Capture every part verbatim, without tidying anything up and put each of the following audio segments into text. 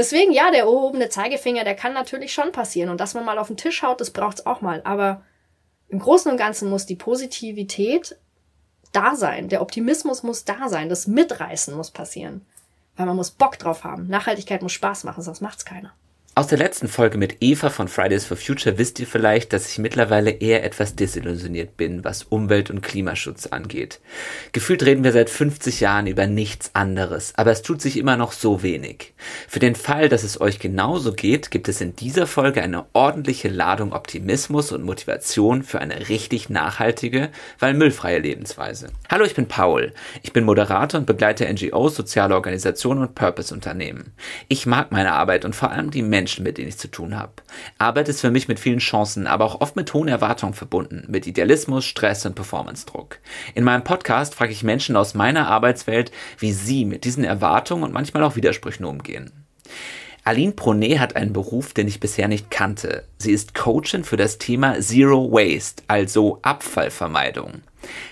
Deswegen, ja, der erhobene Zeigefinger, der kann natürlich schon passieren. Und dass man mal auf den Tisch haut, das braucht's auch mal. Aber im Großen und Ganzen muss die Positivität da sein. Der Optimismus muss da sein. Das Mitreißen muss passieren. Weil man muss Bock drauf haben. Nachhaltigkeit muss Spaß machen, sonst macht's keiner. Aus der letzten Folge mit Eva von Fridays for Future wisst ihr vielleicht, dass ich mittlerweile eher etwas desillusioniert bin, was Umwelt- und Klimaschutz angeht. Gefühlt reden wir seit fünfzig Jahren über nichts anderes, aber es tut sich immer noch so wenig. Für den Fall, dass es euch genauso geht, gibt es in dieser Folge eine ordentliche Ladung Optimismus und Motivation für eine richtig nachhaltige, weil müllfreie Lebensweise. Hallo, ich bin Paul. Ich bin Moderator und begleite N G Os, soziale Organisationen und Purpose-Unternehmen. Ich mag meine Arbeit und vor allem die Menschen. Menschen, mit denen ich zu tun habe. Arbeit ist für mich mit vielen Chancen, aber auch oft mit hohen Erwartungen verbunden, mit Idealismus, Stress und Performance-Druck. In meinem Podcast frage ich Menschen aus meiner Arbeitswelt, wie sie mit diesen Erwartungen und manchmal auch Widersprüchen umgehen. Aline Pronnet hat einen Beruf, den ich bisher nicht kannte. Sie ist Coachin für das Thema Zero Waste, also Abfallvermeidung.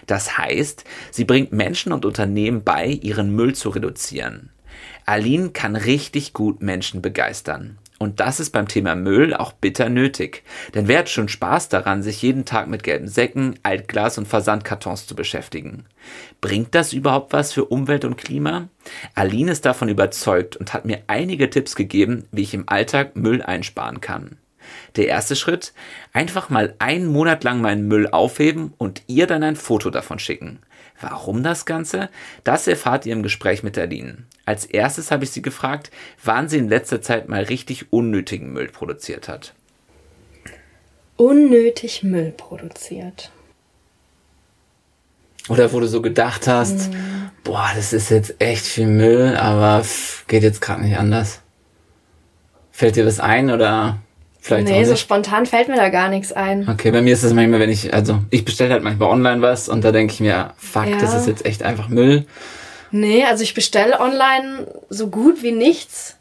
Das heißt, sie bringt Menschen und Unternehmen bei, ihren Müll zu reduzieren. Aline kann richtig gut Menschen begeistern. Und das ist beim Thema Müll auch bitter nötig. Denn wer hat schon Spaß daran, sich jeden Tag mit gelben Säcken, Altglas und Versandkartons zu beschäftigen? Bringt das überhaupt was für Umwelt und Klima? Aline ist davon überzeugt und hat mir einige Tipps gegeben, wie ich im Alltag Müll einsparen kann. Der erste Schritt? Einfach mal einen Monat lang meinen Müll aufheben und ihr dann ein Foto davon schicken. Warum das Ganze? Das erfahrt ihr im Gespräch mit Aline. Als erstes habe ich sie gefragt, wann sie in letzter Zeit mal richtig unnötigen Müll produziert hat. Unnötig Müll produziert. Oder wo du so gedacht hast, mhm. boah, das ist jetzt echt viel Müll, aber pff, geht jetzt gerade nicht anders. Fällt dir was ein oder... Vielleicht nee, so spontan fällt mir da gar nichts ein. Okay, bei mir ist das manchmal, wenn ich, also ich bestelle halt manchmal online was und da denke ich mir, fuck, ja. das ist jetzt echt einfach Müll. Nee, also ich bestelle online so gut wie nichts.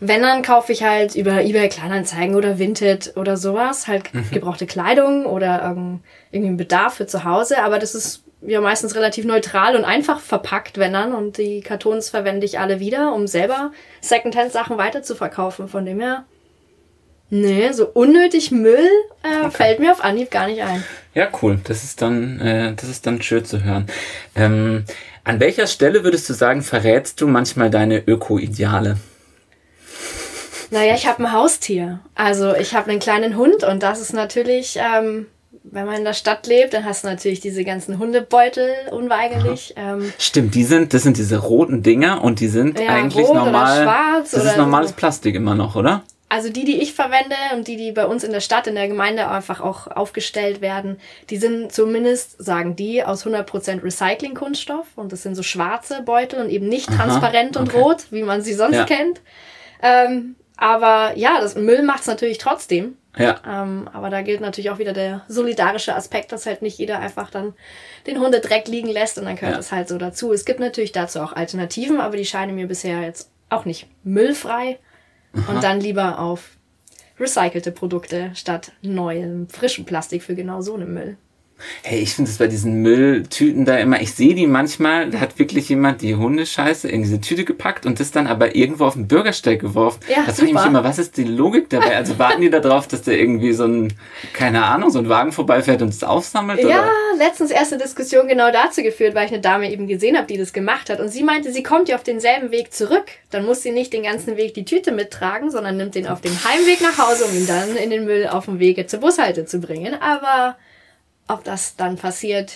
Wenn, dann kaufe ich halt über eBay Kleinanzeigen oder Vinted oder sowas, halt mhm. gebrauchte Kleidung oder ähm, irgendwie einen Bedarf für zu Hause. Aber das ist ja meistens relativ neutral und einfach verpackt, wenn dann. Und die Kartons verwende ich alle wieder, um selber Secondhand-Sachen weiterzuverkaufen, von dem her. Nee, so unnötig Müll äh, okay. fällt mir auf Anhieb gar nicht ein. Ja, cool. Das ist dann, äh, das ist dann schön zu hören. Ähm, an welcher Stelle würdest du sagen, verrätst du manchmal deine Öko-Ideale? Naja, ich habe ein Haustier. Also ich habe einen kleinen Hund und das ist natürlich, ähm, wenn man in der Stadt lebt, dann hast du natürlich diese ganzen Hundebeutel unweigerlich. Ähm, Stimmt, die sind, das sind diese roten Dinger und die sind ja, eigentlich rot normal. Oder schwarz das oder ist normales so. Plastik immer noch, oder? Also die, die ich verwende und die, die bei uns in der Stadt, in der Gemeinde einfach auch aufgestellt werden, die sind zumindest, sagen die, aus hundert Prozent Recycling-Kunststoff. Und das sind so schwarze Beutel und eben nicht Aha, transparent und okay. rot, wie man sie sonst ja. kennt. Ähm, aber ja, das Müll macht's natürlich trotzdem. Ja. Ähm, aber da gilt natürlich auch wieder der solidarische Aspekt, dass halt nicht jeder einfach dann den Hundedreck liegen lässt und dann gehört ja. das halt so dazu. Es gibt natürlich dazu auch Alternativen, aber die scheinen mir bisher jetzt auch nicht müllfrei. Aha. Und dann lieber auf recycelte Produkte statt neuem, frischem Plastik für genau so einen Müll. Hey, ich finde das bei diesen Mülltüten da immer, ich sehe die manchmal, da hat wirklich jemand die Hundescheiße in diese Tüte gepackt und das dann aber irgendwo auf den Bürgersteig geworfen. Ja, da frage ich mich immer, was ist die Logik dabei? Also warten die da drauf, dass da irgendwie so ein, keine Ahnung, so ein Wagen vorbeifährt und es aufsammelt? Ja, oder? Letztens erst eine Diskussion genau dazu geführt, weil ich eine Dame eben gesehen habe, die das gemacht hat und sie meinte, sie kommt ja auf denselben Weg zurück. Dann muss sie nicht den ganzen Weg die Tüte mittragen, sondern nimmt den auf dem Heimweg nach Hause, um ihn dann in den Müll auf dem Wege zur Bushalte zu bringen. Aber... ob das dann passiert,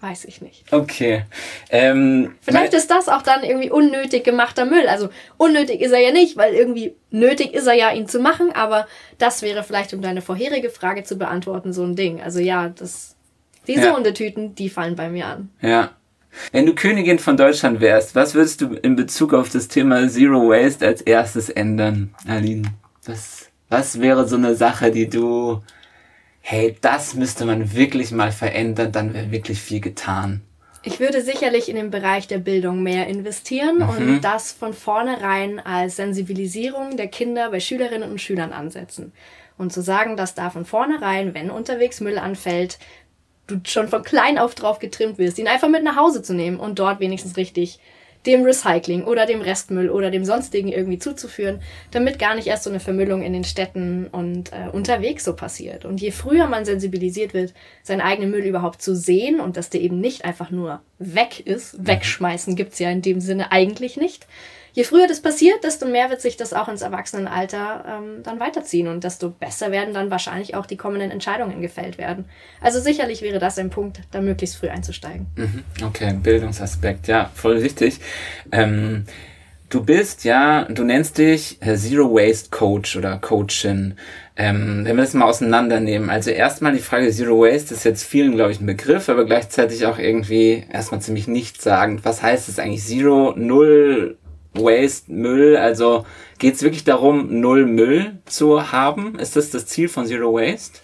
weiß ich nicht. Okay. Ähm, Vielleicht ist das auch dann irgendwie unnötig gemachter Müll. Also unnötig ist er ja nicht, weil irgendwie nötig ist er ja, ihn zu machen. Aber das wäre vielleicht, um deine vorherige Frage zu beantworten, so ein Ding. Also ja, das, diese ja. Hundetüten, die fallen bei mir an. Ja. Wenn du Königin von Deutschland wärst, was würdest du in Bezug auf das Thema Zero Waste als erstes ändern, Aline? Was, was wäre so eine Sache, die du... Hey, das müsste man wirklich mal verändern, dann wäre wirklich viel getan. Ich würde sicherlich in den Bereich der Bildung mehr investieren mhm. und das von vornherein als Sensibilisierung der Kinder bei Schülerinnen und Schülern ansetzen. Und zu sagen, dass da von vornherein, wenn unterwegs Müll anfällt, du schon von klein auf drauf getrimmt wirst, ihn einfach mit nach Hause zu nehmen und dort wenigstens richtig dem Recycling oder dem Restmüll oder dem Sonstigen irgendwie zuzuführen, damit gar nicht erst so eine Vermüllung in den Städten und äh, unterwegs so passiert. Und je früher man sensibilisiert wird, seinen eigenen Müll überhaupt zu sehen und dass der eben nicht einfach nur weg ist, wegschmeißen gibt's ja in dem Sinne eigentlich nicht. Je früher das passiert, desto mehr wird sich das auch ins Erwachsenenalter ähm, dann weiterziehen und desto besser werden dann wahrscheinlich auch die kommenden Entscheidungen gefällt werden. Also sicherlich wäre das ein Punkt, da möglichst früh einzusteigen. Okay, Bildungsaspekt, ja, voll wichtig. Ähm, du bist, ja, du nennst dich Zero Waste Coach oder Coachin. Ähm, wenn wir das mal auseinandernehmen, also erstmal die Frage Zero Waste ist jetzt vielen, glaube ich, ein Begriff, aber gleichzeitig auch irgendwie erstmal ziemlich nichtssagend. Was heißt es eigentlich? Zero, Null, Waste, Müll, also geht's wirklich darum, null Müll zu haben? Ist das das Ziel von Zero Waste?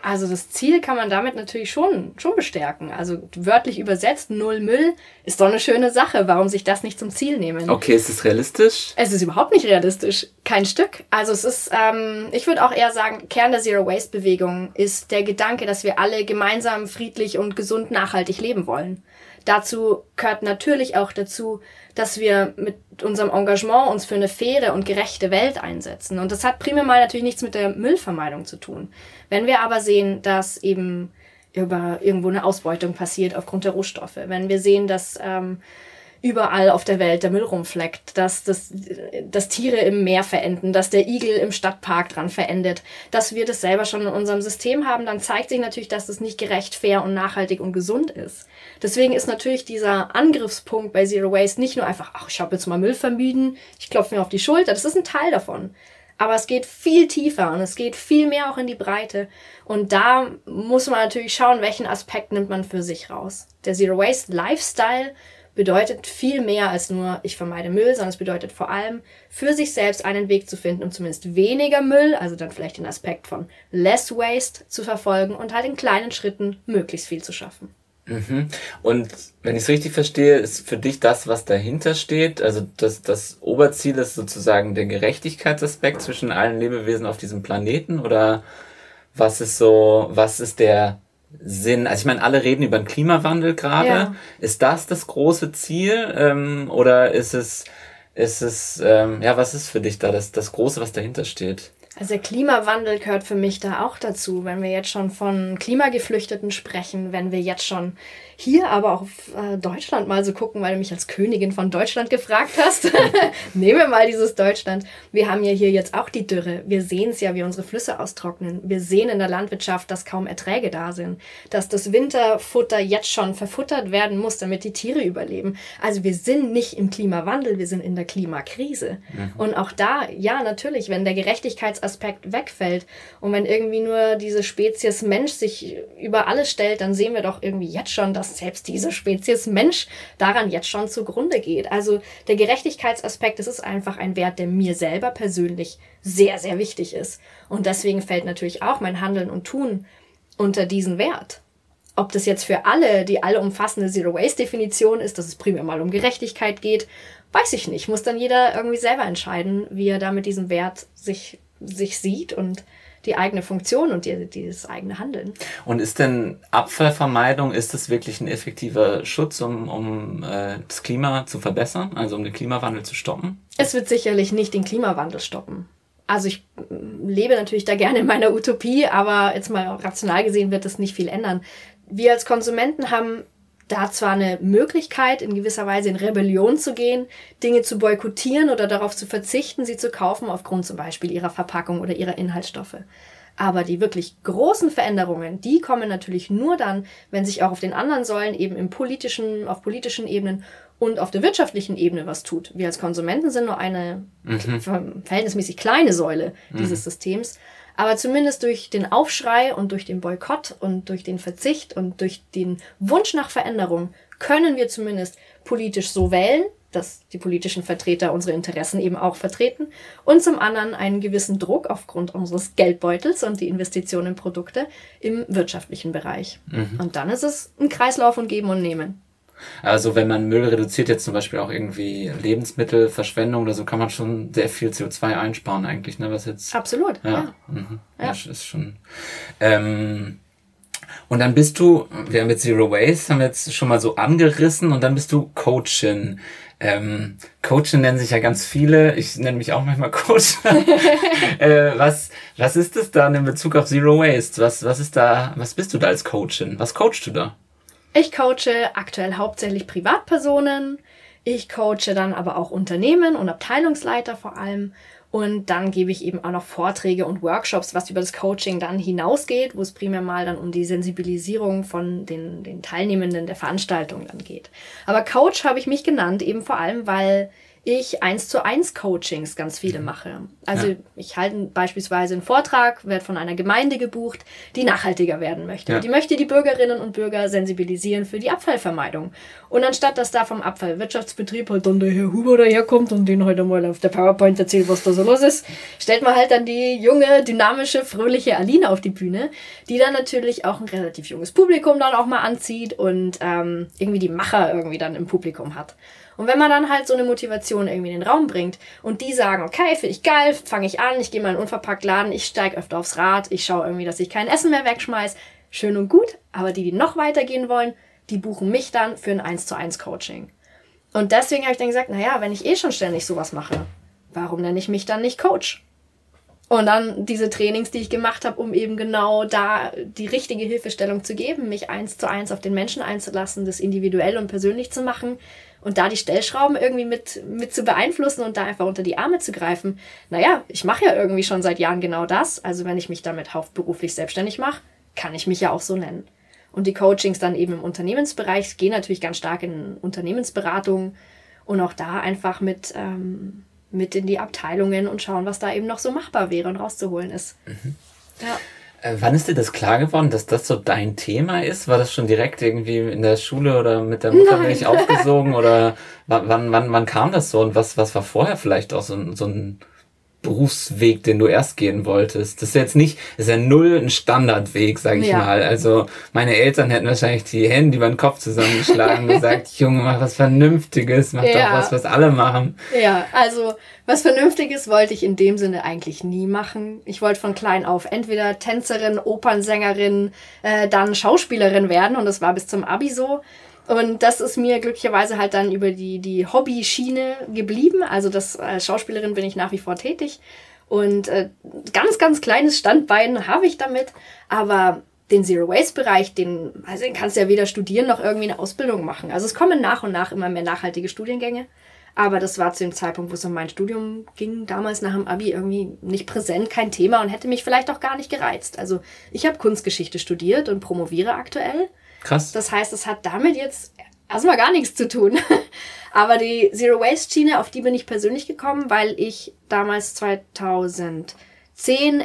Also das Ziel kann man damit natürlich schon, schon bestärken. Also wörtlich übersetzt, null Müll ist doch eine schöne Sache. Warum sich das nicht zum Ziel nehmen? Okay, ist es realistisch? Es ist überhaupt nicht realistisch. Kein Stück. Also es ist, ähm, ich würde auch eher sagen, Kern der Zero Waste Bewegung ist der Gedanke, dass wir alle gemeinsam friedlich und gesund nachhaltig leben wollen. Dazu gehört natürlich auch dazu, dass wir mit unserem Engagement uns für eine faire und gerechte Welt einsetzen. Und das hat primär mal natürlich nichts mit der Müllvermeidung zu tun. Wenn wir aber sehen, dass eben über irgendwo eine Ausbeutung passiert aufgrund der Rohstoffe, wenn wir sehen, dass ähm, überall auf der Welt der Müll rumfleckt, dass, dass, dass Tiere im Meer verenden, dass der Igel im Stadtpark dran verendet, dass wir das selber schon in unserem System haben, dann zeigt sich natürlich, dass das nicht gerecht, fair und nachhaltig und gesund ist. Deswegen ist natürlich dieser Angriffspunkt bei Zero Waste nicht nur einfach, ach, ich habe jetzt mal Müll vermieden, ich klopfe mir auf die Schulter, das ist ein Teil davon. Aber es geht viel tiefer und es geht viel mehr auch in die Breite. Und da muss man natürlich schauen, welchen Aspekt nimmt man für sich raus. Der Zero Waste Lifestyle bedeutet viel mehr als nur, ich vermeide Müll, sondern es bedeutet vor allem, für sich selbst einen Weg zu finden, um zumindest weniger Müll, also dann vielleicht den Aspekt von Less Waste zu verfolgen und halt in kleinen Schritten möglichst viel zu schaffen. Mhm. Und wenn ich es richtig verstehe, ist für dich das, was dahinter steht, also das, das Oberziel ist sozusagen der Gerechtigkeitsaspekt zwischen allen Lebewesen auf diesem Planeten, oder was ist so, was ist der Sinn? Also ich meine, alle reden über den Klimawandel gerade. Ja. Ist das das große Ziel? Ähm, oder ist es, ist es, ähm, ja, was ist für dich da das, das Große, was dahinter steht? Also der Klimawandel gehört für mich da auch dazu. Wenn wir jetzt schon von Klimageflüchteten sprechen, wenn wir jetzt schon hier aber auch auf äh, Deutschland mal so gucken, weil du mich als Königin von Deutschland gefragt hast, nehmen wir mal dieses Deutschland. Wir haben ja hier jetzt auch die Dürre. Wir sehen es ja, wie unsere Flüsse austrocknen. Wir sehen in der Landwirtschaft, dass kaum Erträge da sind, dass das Winterfutter jetzt schon verfuttert werden muss, damit die Tiere überleben. Also wir sind nicht im Klimawandel, wir sind in der Klimakrise. Mhm. Und auch da, ja, natürlich, wenn der Gerechtigkeitsaspekt Aspekt wegfällt und wenn irgendwie nur diese Spezies Mensch sich über alles stellt, dann sehen wir doch irgendwie jetzt schon, dass selbst diese Spezies Mensch daran jetzt schon zugrunde geht. Also der Gerechtigkeitsaspekt, das ist einfach ein Wert, der mir selber persönlich sehr, sehr wichtig ist. Und deswegen fällt natürlich auch mein Handeln und Tun unter diesen Wert. Ob das jetzt für alle die allumfassende Zero-Waste-Definition ist, dass es primär mal um Gerechtigkeit geht, weiß ich nicht. Muss dann jeder irgendwie selber entscheiden, wie er da mit diesem Wert sich sich sieht und die eigene Funktion und die, die das eigene Handeln. Und ist denn Abfallvermeidung, ist das wirklich ein effektiver Schutz, um, um äh, das Klima zu verbessern, also um den Klimawandel zu stoppen? Es wird sicherlich nicht den Klimawandel stoppen. Also ich lebe natürlich da gerne in meiner Utopie, aber jetzt mal rational gesehen wird das nicht viel ändern. Wir als Konsumenten haben da zwar eine Möglichkeit, in gewisser Weise in Rebellion zu gehen, Dinge zu boykottieren oder darauf zu verzichten, sie zu kaufen, aufgrund zum Beispiel ihrer Verpackung oder ihrer Inhaltsstoffe. Aber die wirklich großen Veränderungen, die kommen natürlich nur dann, wenn sich auch auf den anderen Säulen, eben im politischen, auf politischen Ebenen und auf der wirtschaftlichen Ebene was tut. Wir als Konsumenten sind nur eine mhm. verhältnismäßig kleine Säule dieses mhm. Systems. Aber zumindest durch den Aufschrei und durch den Boykott und durch den Verzicht und durch den Wunsch nach Veränderung können wir zumindest politisch so wählen, dass die politischen Vertreter unsere Interessen eben auch vertreten und zum anderen einen gewissen Druck aufgrund unseres Geldbeutels und die Investitionen in Produkte im wirtschaftlichen Bereich. Mhm. Und dann ist es ein Kreislauf und Geben und Nehmen. Also wenn man Müll reduziert, jetzt zum Beispiel auch irgendwie Lebensmittelverschwendung oder so, kann man schon sehr viel C O zwei einsparen eigentlich, ne? Was jetzt? Absolut, ja. Ja. Mhm. Ja. Das ist schon. Ähm, und dann bist du, wir haben jetzt Zero Waste, haben wir jetzt schon mal so angerissen, und dann bist du Coachin. Ähm, Coachen nennen sich ja ganz viele. Ich nenne mich auch manchmal Coach. äh, was, was ist das dann in Bezug auf Zero Waste? Was, was ist da, was bist du da als Coachin? Was coachst du da? Ich coache aktuell hauptsächlich Privatpersonen. Ich coache dann aber auch Unternehmen und Abteilungsleiter vor allem. Und dann gebe ich eben auch noch Vorträge und Workshops, was über das Coaching dann hinausgeht, wo es primär mal dann um die Sensibilisierung von den, den Teilnehmenden der Veranstaltung dann geht. Aber Coach habe ich mich genannt, eben vor allem, weil ich eins zu eins Coachings ganz viele mache. Also ja. Ich halte beispielsweise einen Vortrag, werde von einer Gemeinde gebucht, die nachhaltiger werden möchte. Ja. Die möchte die Bürgerinnen und Bürger sensibilisieren für die Abfallvermeidung. Und anstatt, dass da vom Abfallwirtschaftsbetrieb halt dann der Herr Huber daherkommt und den halt einmal auf der PowerPoint erzählt, was da so los ist, stellt man halt dann die junge, dynamische, fröhliche Aline auf die Bühne, die dann natürlich auch ein relativ junges Publikum dann auch mal anzieht und ähm, irgendwie die Macher irgendwie dann im Publikum hat. Und wenn man dann halt so eine Motivation irgendwie in den Raum bringt und die sagen, okay, finde ich geil, fange ich an, ich gehe mal in einen Unverpacktladen, ich steige öfter aufs Rad, ich schaue irgendwie, dass ich kein Essen mehr wegschmeiß, schön und gut, aber die, die noch weitergehen wollen, die buchen mich dann für ein eins zu eins Coaching. Und deswegen habe ich dann gesagt, naja, wenn ich eh schon ständig sowas mache, warum nenne ich mich dann nicht Coach? Und dann diese Trainings, die ich gemacht habe, um eben genau da die richtige Hilfestellung zu geben, mich eins zu eins auf den Menschen einzulassen, das individuell und persönlich zu machen und da die Stellschrauben irgendwie mit, mit zu beeinflussen und da einfach unter die Arme zu greifen. Naja, ich mache ja irgendwie schon seit Jahren genau das. Also wenn ich mich damit hauptberuflich selbstständig mache, kann ich mich ja auch so nennen. Und die Coachings dann eben im Unternehmensbereich gehen natürlich ganz stark in Unternehmensberatung und auch da einfach mit... Ähm, mit in die Abteilungen und schauen, was da eben noch so machbar wäre und rauszuholen ist. Mhm. Ja. Äh, wann ist dir das klar geworden, dass das so dein Thema ist? War das schon direkt irgendwie in der Schule oder mit der Muttermilch aufgesogen? Oder wann, wann, wann kam das so? Und was, was war vorher vielleicht auch so ein, so ein Berufsweg, den du erst gehen wolltest? Das ist jetzt nicht, das ist ja null ein Standardweg, sage ich ja. mal. Also meine Eltern hätten wahrscheinlich die Hände über den Kopf zusammengeschlagen und gesagt, Junge, mach was Vernünftiges, mach ja. doch was, was alle machen. Ja, also was Vernünftiges wollte ich in dem Sinne eigentlich nie machen. Ich wollte von klein auf entweder Tänzerin, Opernsängerin, äh, dann Schauspielerin werden und das war bis zum Abi so. Und das ist mir glücklicherweise halt dann über die, die Hobby-Schiene geblieben. Also das, als Schauspielerin bin ich nach wie vor tätig. Und äh, ganz, ganz kleines Standbein habe ich damit. Aber den Zero-Waste-Bereich, den, also den kannst du ja weder studieren noch irgendwie eine Ausbildung machen. Also es kommen nach und nach immer mehr nachhaltige Studiengänge. Aber das war zu dem Zeitpunkt, wo es um mein Studium ging, damals nach dem Abi irgendwie nicht präsent, kein Thema und hätte mich vielleicht auch gar nicht gereizt. Also ich habe Kunstgeschichte studiert und promoviere aktuell. Krass. Das heißt, es hat damit jetzt erstmal gar nichts zu tun. Aber die Zero-Waste-Schiene, auf die bin ich persönlich gekommen, weil ich damals zweitausendzehn,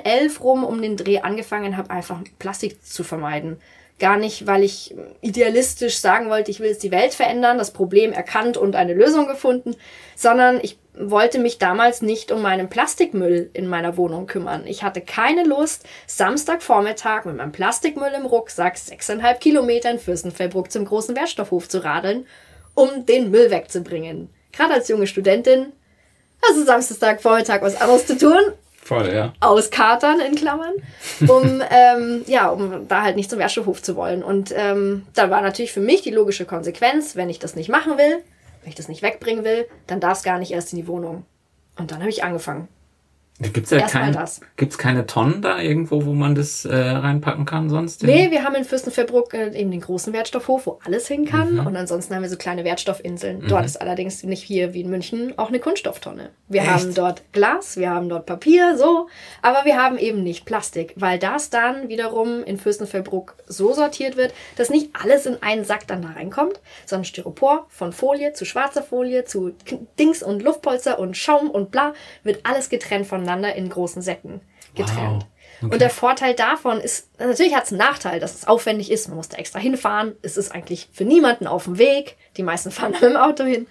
elf rum um den Dreh angefangen habe, einfach Plastik zu vermeiden. Gar nicht, weil ich idealistisch sagen wollte, ich will jetzt die Welt verändern, das Problem erkannt und eine Lösung gefunden, sondern ich wollte mich damals nicht um meinen Plastikmüll in meiner Wohnung kümmern. Ich hatte keine Lust, Samstagvormittag mit meinem Plastikmüll im Rucksack sechseinhalb Kilometer in Fürstenfeldbruck zum großen Wertstoffhof zu radeln, um den Müll wegzubringen. Gerade als junge Studentin, also Samstagvormittag was anderes zu tun. Voll, ja. Auskatern in Klammern, um, ähm, ja, um da halt nicht zum Wertstoffhof zu wollen. Und ähm, da war natürlich für mich die logische Konsequenz, wenn ich das nicht machen will, wenn ich das nicht wegbringen will, dann darf es gar nicht erst in die Wohnung. Und dann habe ich angefangen. Gibt's ja kein, gibt's keine Tonnen da irgendwo, wo man das äh, reinpacken kann sonst? Nee, wir haben in Fürstenfeldbruck äh, eben den großen Wertstoffhof, wo alles hin kann. Mhm. Und ansonsten haben wir so kleine Wertstoffinseln. Mhm. Dort ist allerdings nicht hier wie in München auch eine Kunststofftonne. Wir Echt? haben dort Glas, wir haben dort Papier, so. Aber wir haben eben nicht Plastik, weil das dann wiederum in Fürstenfeldbruck so sortiert wird, dass nicht alles in einen Sack dann da reinkommt, sondern Styropor von Folie zu schwarzer Folie zu Dings und Luftpolster und Schaum und bla, wird alles getrennt voneinander in großen Säcken getrennt. Wow. Okay. Und der Vorteil davon ist, natürlich hat es einen Nachteil, dass es aufwendig ist, man muss da extra hinfahren, es ist eigentlich für niemanden auf dem Weg, die meisten fahren mit dem Auto hin,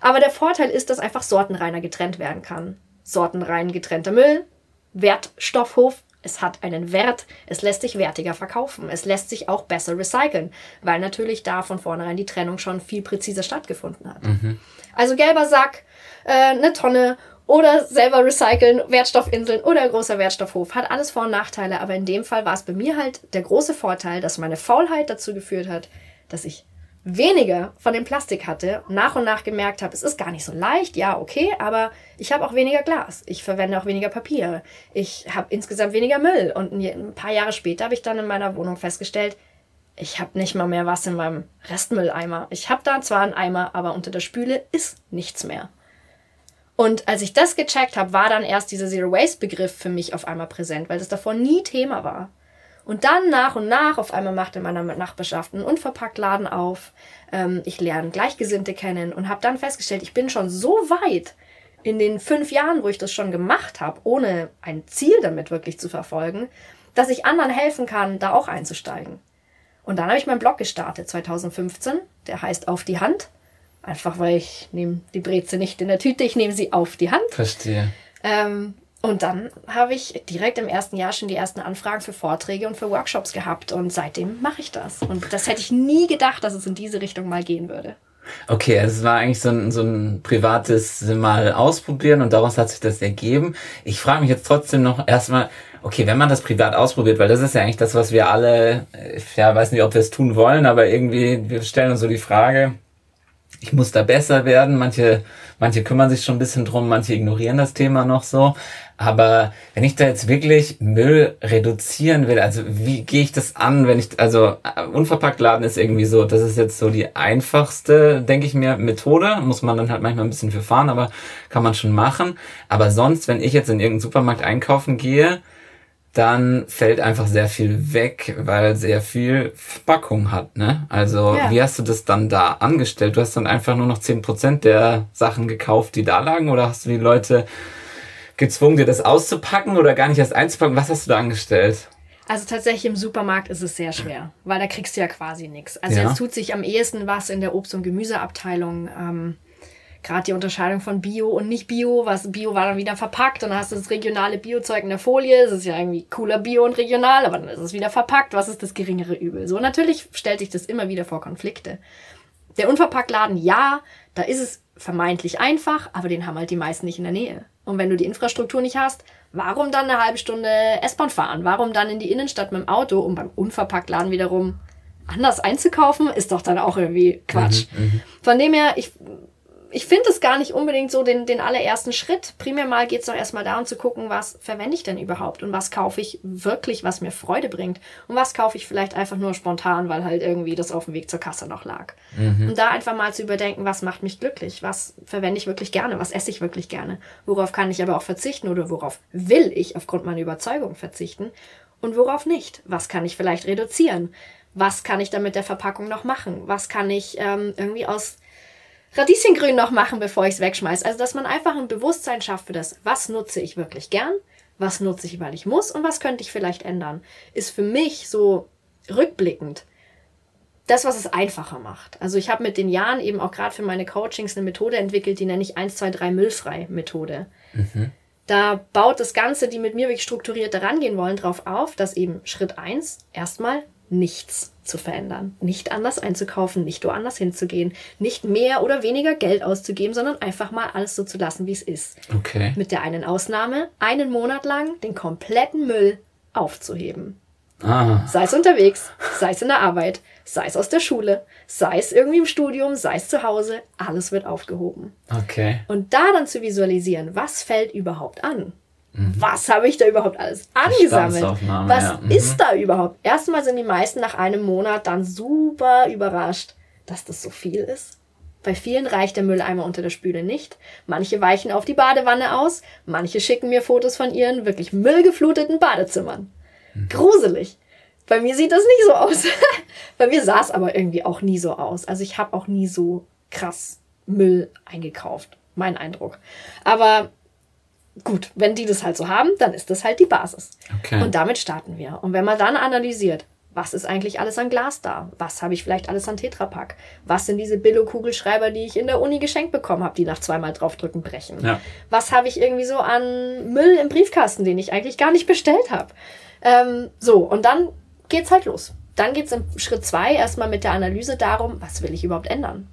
aber der Vorteil ist, dass einfach sortenreiner getrennt werden kann. Sortenrein getrennter Müll, Wertstoffhof, es hat einen Wert, es lässt sich wertiger verkaufen, es lässt sich auch besser recyceln, weil natürlich da von vornherein die Trennung schon viel präziser stattgefunden hat. Mhm. Also gelber Sack, äh, eine Tonne, oder selber recyceln, Wertstoffinseln oder großer Wertstoffhof. Hat alles Vor- und Nachteile, aber in dem Fall war es bei mir halt der große Vorteil, dass meine Faulheit dazu geführt hat, dass ich weniger von dem Plastik hatte, nach und nach gemerkt habe, es ist gar nicht so leicht, ja, okay, aber ich habe auch weniger Glas, ich verwende auch weniger Papier, ich habe insgesamt weniger Müll. Und ein paar Jahre später habe ich dann in meiner Wohnung festgestellt, ich habe nicht mal mehr was in meinem Restmülleimer. Ich habe da zwar einen Eimer, aber unter der Spüle ist nichts mehr. Und als ich das gecheckt habe, war dann erst dieser Zero-Waste-Begriff für mich auf einmal präsent, weil das davor nie Thema war. Und dann nach und nach auf einmal machte in meiner Nachbarschaft einen Unverpacktladen auf. Ähm, ich lerne Gleichgesinnte kennen und habe dann festgestellt, ich bin schon so weit in den fünf Jahren, wo ich das schon gemacht habe, ohne ein Ziel damit wirklich zu verfolgen, dass ich anderen helfen kann, da auch einzusteigen. Und dann habe ich meinen Blog gestartet, zwanzig fünfzehn, der heißt Auf die Hand. Einfach weil ich nehme die Breze nicht in der Tüte, ich nehme sie auf die Hand. Verstehe. Ähm, und dann habe ich direkt im ersten Jahr schon die ersten Anfragen für Vorträge und für Workshops gehabt. Und seitdem mache ich das. Und das hätte ich nie gedacht, dass es in diese Richtung mal gehen würde. Okay, es war eigentlich so ein, so ein privates Mal ausprobieren und daraus hat sich das ergeben. Ich frage mich jetzt trotzdem noch erstmal, okay, wenn man das privat ausprobiert, weil das ist ja eigentlich das, was wir alle, ich ja, weiß nicht, ob wir es tun wollen, aber irgendwie, wir stellen uns so die Frage, ich muss da besser werden. Manche, manche kümmern sich schon ein bisschen drum, manche ignorieren das Thema noch so. Aber wenn ich da jetzt wirklich Müll reduzieren will, also wie gehe ich das an, wenn ich, also Unverpacktladen ist irgendwie so, das ist jetzt so die einfachste, denke ich mir, Methode. Muss man dann halt manchmal ein bisschen für fahren, aber kann man schon machen. Aber sonst, wenn ich jetzt in irgendeinen Supermarkt einkaufen gehe, dann fällt einfach sehr viel weg, weil sehr viel Verpackung hat, ne? Also, ja. Wie hast du das dann da angestellt? Du hast dann einfach nur noch zehn Prozent der Sachen gekauft, die da lagen? Oder hast du die Leute gezwungen, dir das auszupacken oder gar nicht erst einzupacken? Was hast du da angestellt? Also tatsächlich im Supermarkt ist es sehr schwer, weil da kriegst du ja quasi nichts. Also ja. Jetzt tut sich am ehesten was in der Obst- und Gemüseabteilung, ähm gerade die Unterscheidung von Bio und nicht Bio, was Bio war dann wieder verpackt und dann hast du das regionale Biozeug in der Folie, es ist ja irgendwie cooler Bio und regional, aber dann ist es wieder verpackt, was ist das geringere Übel? So, natürlich stellt sich das immer wieder vor Konflikte. Der Unverpacktladen, ja, da ist es vermeintlich einfach, aber den haben halt die meisten nicht in der Nähe. Und wenn du die Infrastruktur nicht hast, warum dann eine halbe Stunde S-Bahn fahren? Warum dann in die Innenstadt mit dem Auto, um beim Unverpacktladen wiederum anders einzukaufen? Ist doch dann auch irgendwie Quatsch. Mhm, mh. Von dem her, ich... Ich finde es gar nicht unbedingt so den, den allerersten Schritt. Primär mal geht es doch erstmal darum zu gucken, was verwende ich denn überhaupt und was kaufe ich wirklich, was mir Freude bringt und was kaufe ich vielleicht einfach nur spontan, weil halt irgendwie das auf dem Weg zur Kasse noch lag. Mhm. Und da einfach mal zu überdenken, was macht mich glücklich, was verwende ich wirklich gerne, was esse ich wirklich gerne, worauf kann ich aber auch verzichten oder worauf will ich aufgrund meiner Überzeugung verzichten und worauf nicht, was kann ich vielleicht reduzieren, was kann ich dann mit der Verpackung noch machen, was kann ich ähm, irgendwie aus Radieschengrün noch machen, bevor ich es wegschmeiße. Also, dass man einfach ein Bewusstsein schafft für das, was nutze ich wirklich gern, was nutze ich, weil ich muss und was könnte ich vielleicht ändern, ist für mich so rückblickend das, was es einfacher macht. Also, ich habe mit den Jahren eben auch gerade für meine Coachings eine Methode entwickelt, die nenne ich eins, zwei, drei Müllfrei-Methode. Mhm. Da baut das Ganze, die mit mir wirklich strukturiert herangehen wollen, drauf auf, dass eben Schritt eins erstmal nichts zu verändern, nicht anders einzukaufen, nicht woanders hinzugehen, nicht mehr oder weniger Geld auszugeben, sondern einfach mal alles so zu lassen, wie es ist. Okay. Mit der einen Ausnahme, einen Monat lang den kompletten Müll aufzuheben. Ah. Sei es unterwegs, sei es in der Arbeit, sei es aus der Schule, sei es irgendwie im Studium, sei es zu Hause, alles wird aufgehoben. Okay. Und da dann zu visualisieren, was fällt überhaupt an? Was habe ich da überhaupt alles angesammelt? Was ja. mhm. ist da überhaupt? Erstmal sind die meisten nach einem Monat dann super überrascht, dass das so viel ist. Bei vielen reicht der Mülleimer unter der Spüle nicht. Manche weichen auf die Badewanne aus. Manche schicken mir Fotos von ihren wirklich müllgefluteten Badezimmern. Mhm. Gruselig. Bei mir sieht das nicht so aus. Bei mir sah es aber irgendwie auch nie so aus. Also ich habe auch nie so krass Müll eingekauft. Mein Eindruck. Aber... gut, wenn die das halt so haben, dann ist das halt die Basis. Okay. Und damit starten wir. Und wenn man dann analysiert, was ist eigentlich alles an Glas da? Was habe ich vielleicht alles an Tetrapack? Was sind diese Billo-Kugelschreiber, die ich in der Uni geschenkt bekommen habe, die nach zweimal draufdrücken brechen? Ja. Was habe ich irgendwie so an Müll im Briefkasten, den ich eigentlich gar nicht bestellt habe? Ähm, so, und dann geht's halt los. Dann geht's im Schritt zwei erstmal mit der Analyse darum, was will ich überhaupt ändern?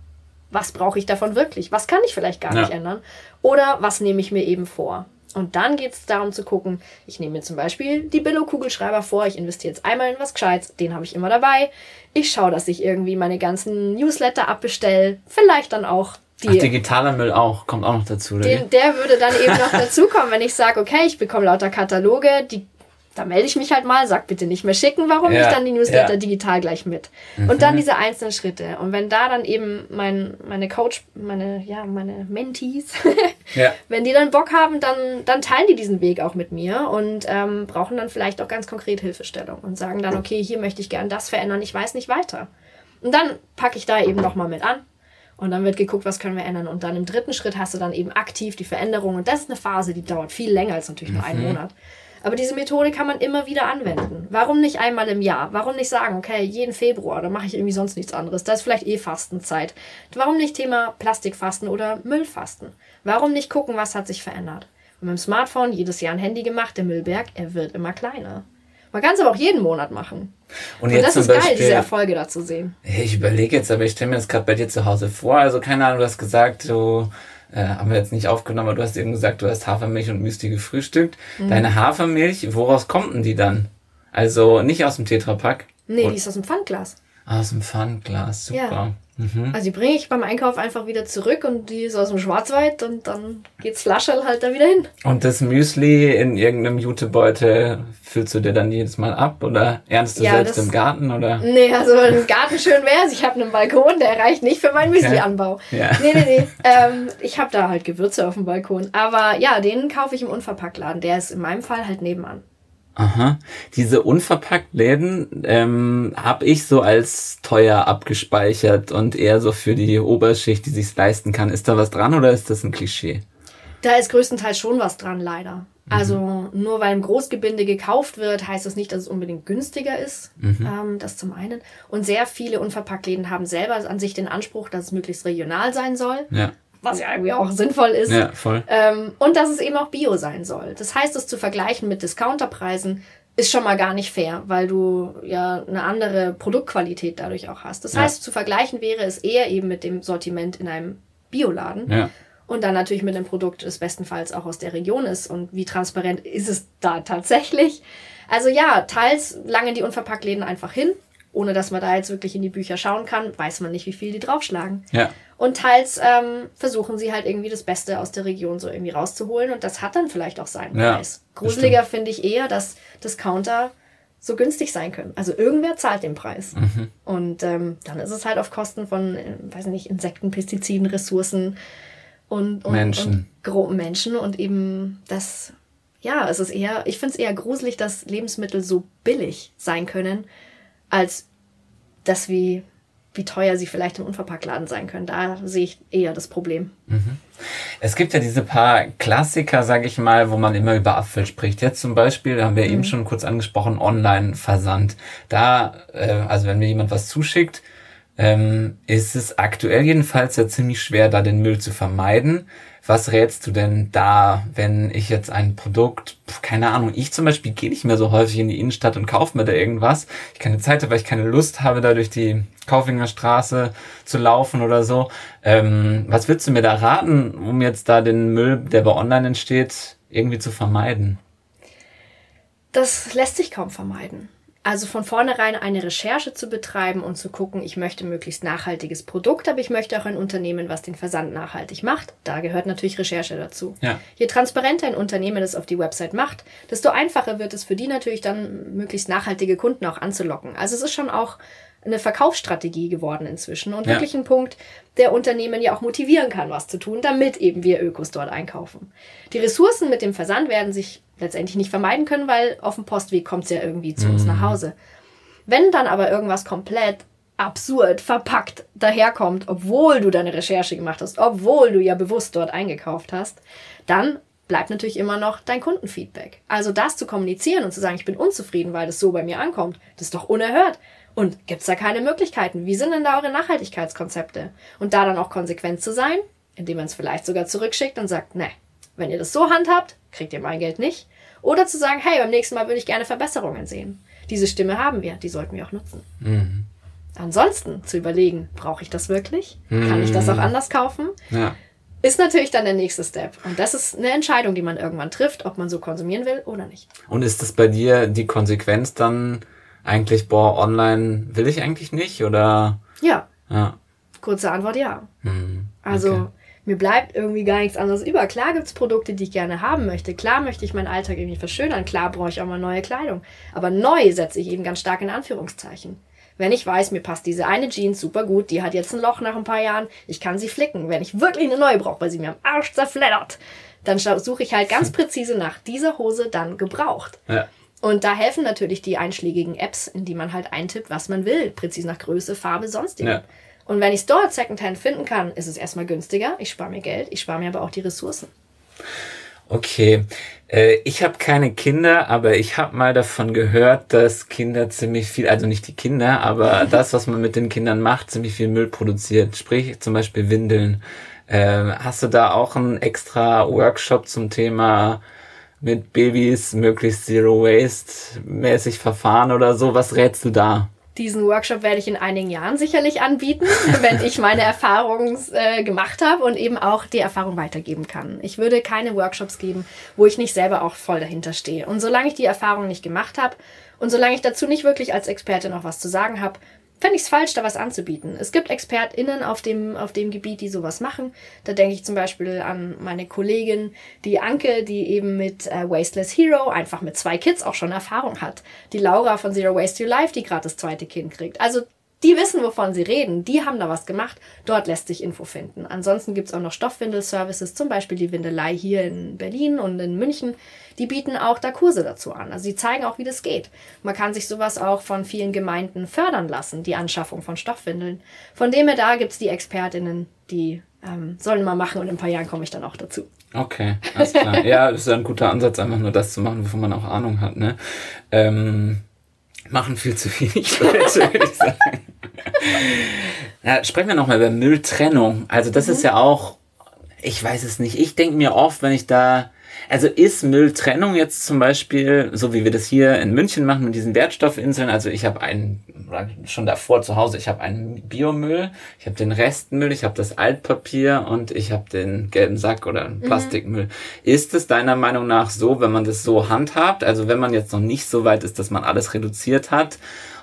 Was brauche ich davon wirklich? Was kann ich vielleicht gar ja. nicht ändern? Oder was nehme ich mir eben vor? Und dann geht es darum zu gucken, ich nehme mir zum Beispiel die Billo-Kugelschreiber vor, ich investiere jetzt einmal in was Gescheites, den habe ich immer dabei. Ich schaue, dass ich irgendwie meine ganzen Newsletter abbestelle, vielleicht dann auch die... Ach, digitaler Müll auch, kommt auch noch dazu, oder? Den, der würde dann eben noch dazukommen, wenn ich sage, okay, ich bekomme lauter Kataloge, die, da melde ich mich halt mal, sag bitte nicht mehr schicken, warum ja, ich dann die Newsletter ja. digital gleich mit. Mhm. Und dann diese einzelnen Schritte. Und wenn da dann eben mein, meine Coach, meine, ja, meine Mentees, ja. wenn die dann Bock haben, dann, dann teilen die diesen Weg auch mit mir und ähm, brauchen dann vielleicht auch ganz konkret Hilfestellung und sagen dann, okay, hier möchte ich gern das verändern, ich weiß nicht weiter. Und dann packe ich da eben nochmal mit an. Und dann wird geguckt, was können wir ändern. Und dann im dritten Schritt hast du dann eben aktiv die Veränderung. Und das ist eine Phase, die dauert viel länger als natürlich nur mhm. einen Monat. Aber diese Methode kann man immer wieder anwenden. Warum nicht einmal im Jahr? Warum nicht sagen, okay, jeden Februar, da mache ich irgendwie sonst nichts anderes. Da ist vielleicht eh Fastenzeit. Warum nicht Thema Plastikfasten oder Müllfasten? Warum nicht gucken, was hat sich verändert? Und mit dem Smartphone jedes Jahr ein Handy gemacht, der Müllberg, er wird immer kleiner. Man kann es aber auch jeden Monat machen. Und, und jetzt das ist Beispiel, geil, diese Erfolge da zu sehen. Ich überlege jetzt, aber ich stelle mir das gerade bei dir zu Hause vor. Also keine Ahnung, du hast gesagt, du äh, haben wir jetzt nicht aufgenommen, aber du hast eben gesagt, du hast Hafermilch und Müsli gefrühstückt. Mhm. Deine Hafermilch, woraus kommt denn die dann? Also nicht aus dem Tetrapack? Nee, und, die ist aus dem Pfannglas. Aus dem Pfannglas, super. Ja. Mhm. Also die bringe ich beim Einkauf einfach wieder zurück und die ist aus dem Schwarzwald und dann geht's Flascherl halt da wieder hin. Und das Müsli in irgendeinem Jutebeutel füllst du dir dann jedes Mal ab oder ernst du ja, selbst das, im Garten? Oder? Nee, also im Garten schön wär's. Ich habe einen Balkon, der reicht nicht für meinen Müsli-Anbau. Ja. Nee, nee, nee. Ähm, ich habe da halt Gewürze auf dem Balkon. Aber ja, den kaufe ich im Unverpacktladen. Der ist in meinem Fall halt nebenan. Aha, diese Unverpackt-Läden ähm, habe ich so als teuer abgespeichert und eher so für die Oberschicht, die sich's leisten kann. Ist da was dran oder ist das ein Klischee? Da ist größtenteils schon was dran, leider. Mhm. Also nur weil im Großgebinde gekauft wird, heißt das nicht, dass es unbedingt günstiger ist. Mhm. Ähm, das zum einen. Und sehr viele Unverpackt-Läden haben selber an sich den Anspruch, dass es möglichst regional sein soll. Ja. Was ja irgendwie auch sinnvoll ist. Ja, voll. Ähm, und dass es eben auch Bio sein soll. Das heißt, es zu vergleichen mit Discounterpreisen ist schon mal gar nicht fair, weil du ja eine andere Produktqualität dadurch auch hast. Das ja. heißt, zu vergleichen wäre es eher eben mit dem Sortiment in einem Bioladen. Ja. Und dann natürlich mit einem Produkt, das bestenfalls auch aus der Region ist. Und wie transparent ist es da tatsächlich? Also ja, teils langen die Unverpacktläden einfach hin. Ohne dass man da jetzt wirklich in die Bücher schauen kann, weiß man nicht, wie viel die draufschlagen. Ja. Und teils ähm, versuchen sie halt irgendwie das Beste aus der Region so irgendwie rauszuholen. Und das hat dann vielleicht auch seinen ja, Preis. Gruseliger finde ich eher, dass Discounter so günstig sein können. Also irgendwer zahlt den Preis. Mhm. Und ähm, dann ist es halt auf Kosten von, äh, weiß nicht, Insekten, Pestiziden, Ressourcen und, und, Menschen. und Menschen. Und eben das, ja, es ist eher, ich finde es eher gruselig, dass Lebensmittel so billig sein können, als das, wie, wie teuer sie vielleicht im Unverpacktladen sein können. Da sehe ich eher das Problem. Mhm. Es gibt ja diese paar Klassiker, sage ich mal, wo man immer über Abfall spricht. Jetzt zum Beispiel, da haben wir mhm. eben schon kurz angesprochen, Online-Versand. Da, äh, also wenn mir jemand was zuschickt, ähm, ist es aktuell jedenfalls ja ziemlich schwer, da den Müll zu vermeiden. Was rätst du denn da, wenn ich jetzt ein Produkt, keine Ahnung, ich zum Beispiel gehe nicht mehr so häufig in die Innenstadt und kaufe mir da irgendwas. Ich keine Zeit habe, weil ich keine Lust habe, da durch die Kaufingerstraße zu laufen oder so. Ähm, was würdest du mir da raten, um jetzt da den Müll, der bei Online entsteht, irgendwie zu vermeiden? Das lässt sich kaum vermeiden. Also von vornherein eine Recherche zu betreiben und zu gucken, ich möchte möglichst nachhaltiges Produkt, aber ich möchte auch ein Unternehmen, was den Versand nachhaltig macht. Da gehört natürlich Recherche dazu. Ja. Je transparenter ein Unternehmen das auf die Website macht, desto einfacher wird es für die natürlich dann, möglichst nachhaltige Kunden auch anzulocken. Also es ist schon auch eine Verkaufsstrategie geworden inzwischen und ja. wirklich ein Punkt, der Unternehmen ja auch motivieren kann, was zu tun, damit eben wir Ökos dort einkaufen. Die Ressourcen mit dem Versand werden sich letztendlich nicht vermeiden können, weil auf dem Postweg kommt es ja irgendwie zu mm. uns nach Hause. Wenn dann aber irgendwas komplett absurd verpackt daherkommt, obwohl du deine Recherche gemacht hast, obwohl du ja bewusst dort eingekauft hast, dann bleibt natürlich immer noch dein Kundenfeedback. Also das zu kommunizieren und zu sagen, ich bin unzufrieden, weil das so bei mir ankommt, das ist doch unerhört. Und gibt's da keine Möglichkeiten? Wie sind denn da eure Nachhaltigkeitskonzepte? Und da dann auch konsequent zu sein, indem man es vielleicht sogar zurückschickt und sagt, ne, wenn ihr das so handhabt, kriegt ihr mein Geld nicht. Oder zu sagen, hey, beim nächsten Mal würde ich gerne Verbesserungen sehen. Diese Stimme haben wir, die sollten wir auch nutzen. Mhm. Ansonsten zu überlegen, brauche ich das wirklich? Mhm. Kann ich das auch anders kaufen? Ja. ist natürlich dann der nächste Step. Und das ist eine Entscheidung, die man irgendwann trifft, ob man so konsumieren will oder nicht. Und ist das bei dir die Konsequenz dann eigentlich, boah, online will ich eigentlich nicht, oder? Ja. Ja. Kurze Antwort, ja. Hm. Okay. Also, mir bleibt irgendwie gar nichts anderes über. Klar gibt es Produkte, die ich gerne haben möchte. Klar möchte ich meinen Alltag irgendwie verschönern. Klar brauche ich auch mal neue Kleidung. Aber neu setze ich eben ganz stark in Anführungszeichen. Wenn ich weiß, mir passt diese eine Jeans super gut, die hat jetzt ein Loch nach ein paar Jahren, ich kann sie flicken. Wenn ich wirklich eine neue brauche, weil sie mir am Arsch zerfleddert, dann suche ich halt ganz präzise nach dieser Hose dann gebraucht. Ja. Und da helfen natürlich die einschlägigen Apps, in die man halt eintippt, was man will. Präzise nach Größe, Farbe, sonstigen. Ja. Und wenn ich es dort Secondhand finden kann, ist es erstmal günstiger. Ich spare mir Geld, ich spare mir aber auch die Ressourcen. Okay, äh, ich habe keine Kinder, aber ich habe mal davon gehört, dass Kinder ziemlich viel, also nicht die Kinder, aber das, was man mit den Kindern macht, ziemlich viel Müll produziert, sprich zum Beispiel Windeln. Äh, hast du da auch einen extra Workshop zum Thema mit Babys, möglichst Zero Waste mäßig verfahren oder so? Was rätst du da? Diesen Workshop werde ich in einigen Jahren sicherlich anbieten, wenn ich meine Erfahrungen äh, gemacht habe und eben auch die Erfahrung weitergeben kann. Ich würde keine Workshops geben, wo ich nicht selber auch voll dahinter stehe. Und solange ich die Erfahrung nicht gemacht habe und solange ich dazu nicht wirklich als Experte noch was zu sagen habe, fände ich es falsch, da was anzubieten. Es gibt ExpertInnen auf dem, auf dem Gebiet, die sowas machen. Da denke ich zum Beispiel an meine Kollegin, die Anke, die eben mit äh, Wasteless Hero einfach mit zwei Kids auch schon Erfahrung hat. Die Laura von Zero Waste Your Life, die gerade das zweite Kind kriegt. Also die wissen, wovon sie reden. Die haben da was gemacht. Dort lässt sich Info finden. Ansonsten gibt es auch noch Stoffwindelservices, zum Beispiel die Windelei hier in Berlin und in München. Die bieten auch da Kurse dazu an. Also die zeigen auch, wie das geht. Man kann sich sowas auch von vielen Gemeinden fördern lassen, die Anschaffung von Stoffwindeln. Von dem her, da gibt es die ExpertInnen, die ähm, sollen mal machen, und in ein paar Jahren komme ich dann auch dazu. Okay, alles klar. Ja, das ist ein guter Ansatz, einfach nur das zu machen, wovon man auch Ahnung hat, ne? Ähm... Machen viel zu wenig, würde ich sagen. Ja, sprechen wir nochmal über Mülltrennung. Also das mhm. ist ja auch, ich weiß es nicht, ich denke mir oft, wenn ich da, also ist Mülltrennung jetzt zum Beispiel, so wie wir das hier in München machen mit diesen Wertstoffinseln, also ich habe einen, schon davor zu Hause, ich habe einen Biomüll, ich habe den Restmüll, ich habe das Altpapier und ich habe den gelben Sack oder Plastikmüll. Mhm. Ist es deiner Meinung nach so, wenn man das so handhabt, also wenn man jetzt noch nicht so weit ist, dass man alles reduziert hat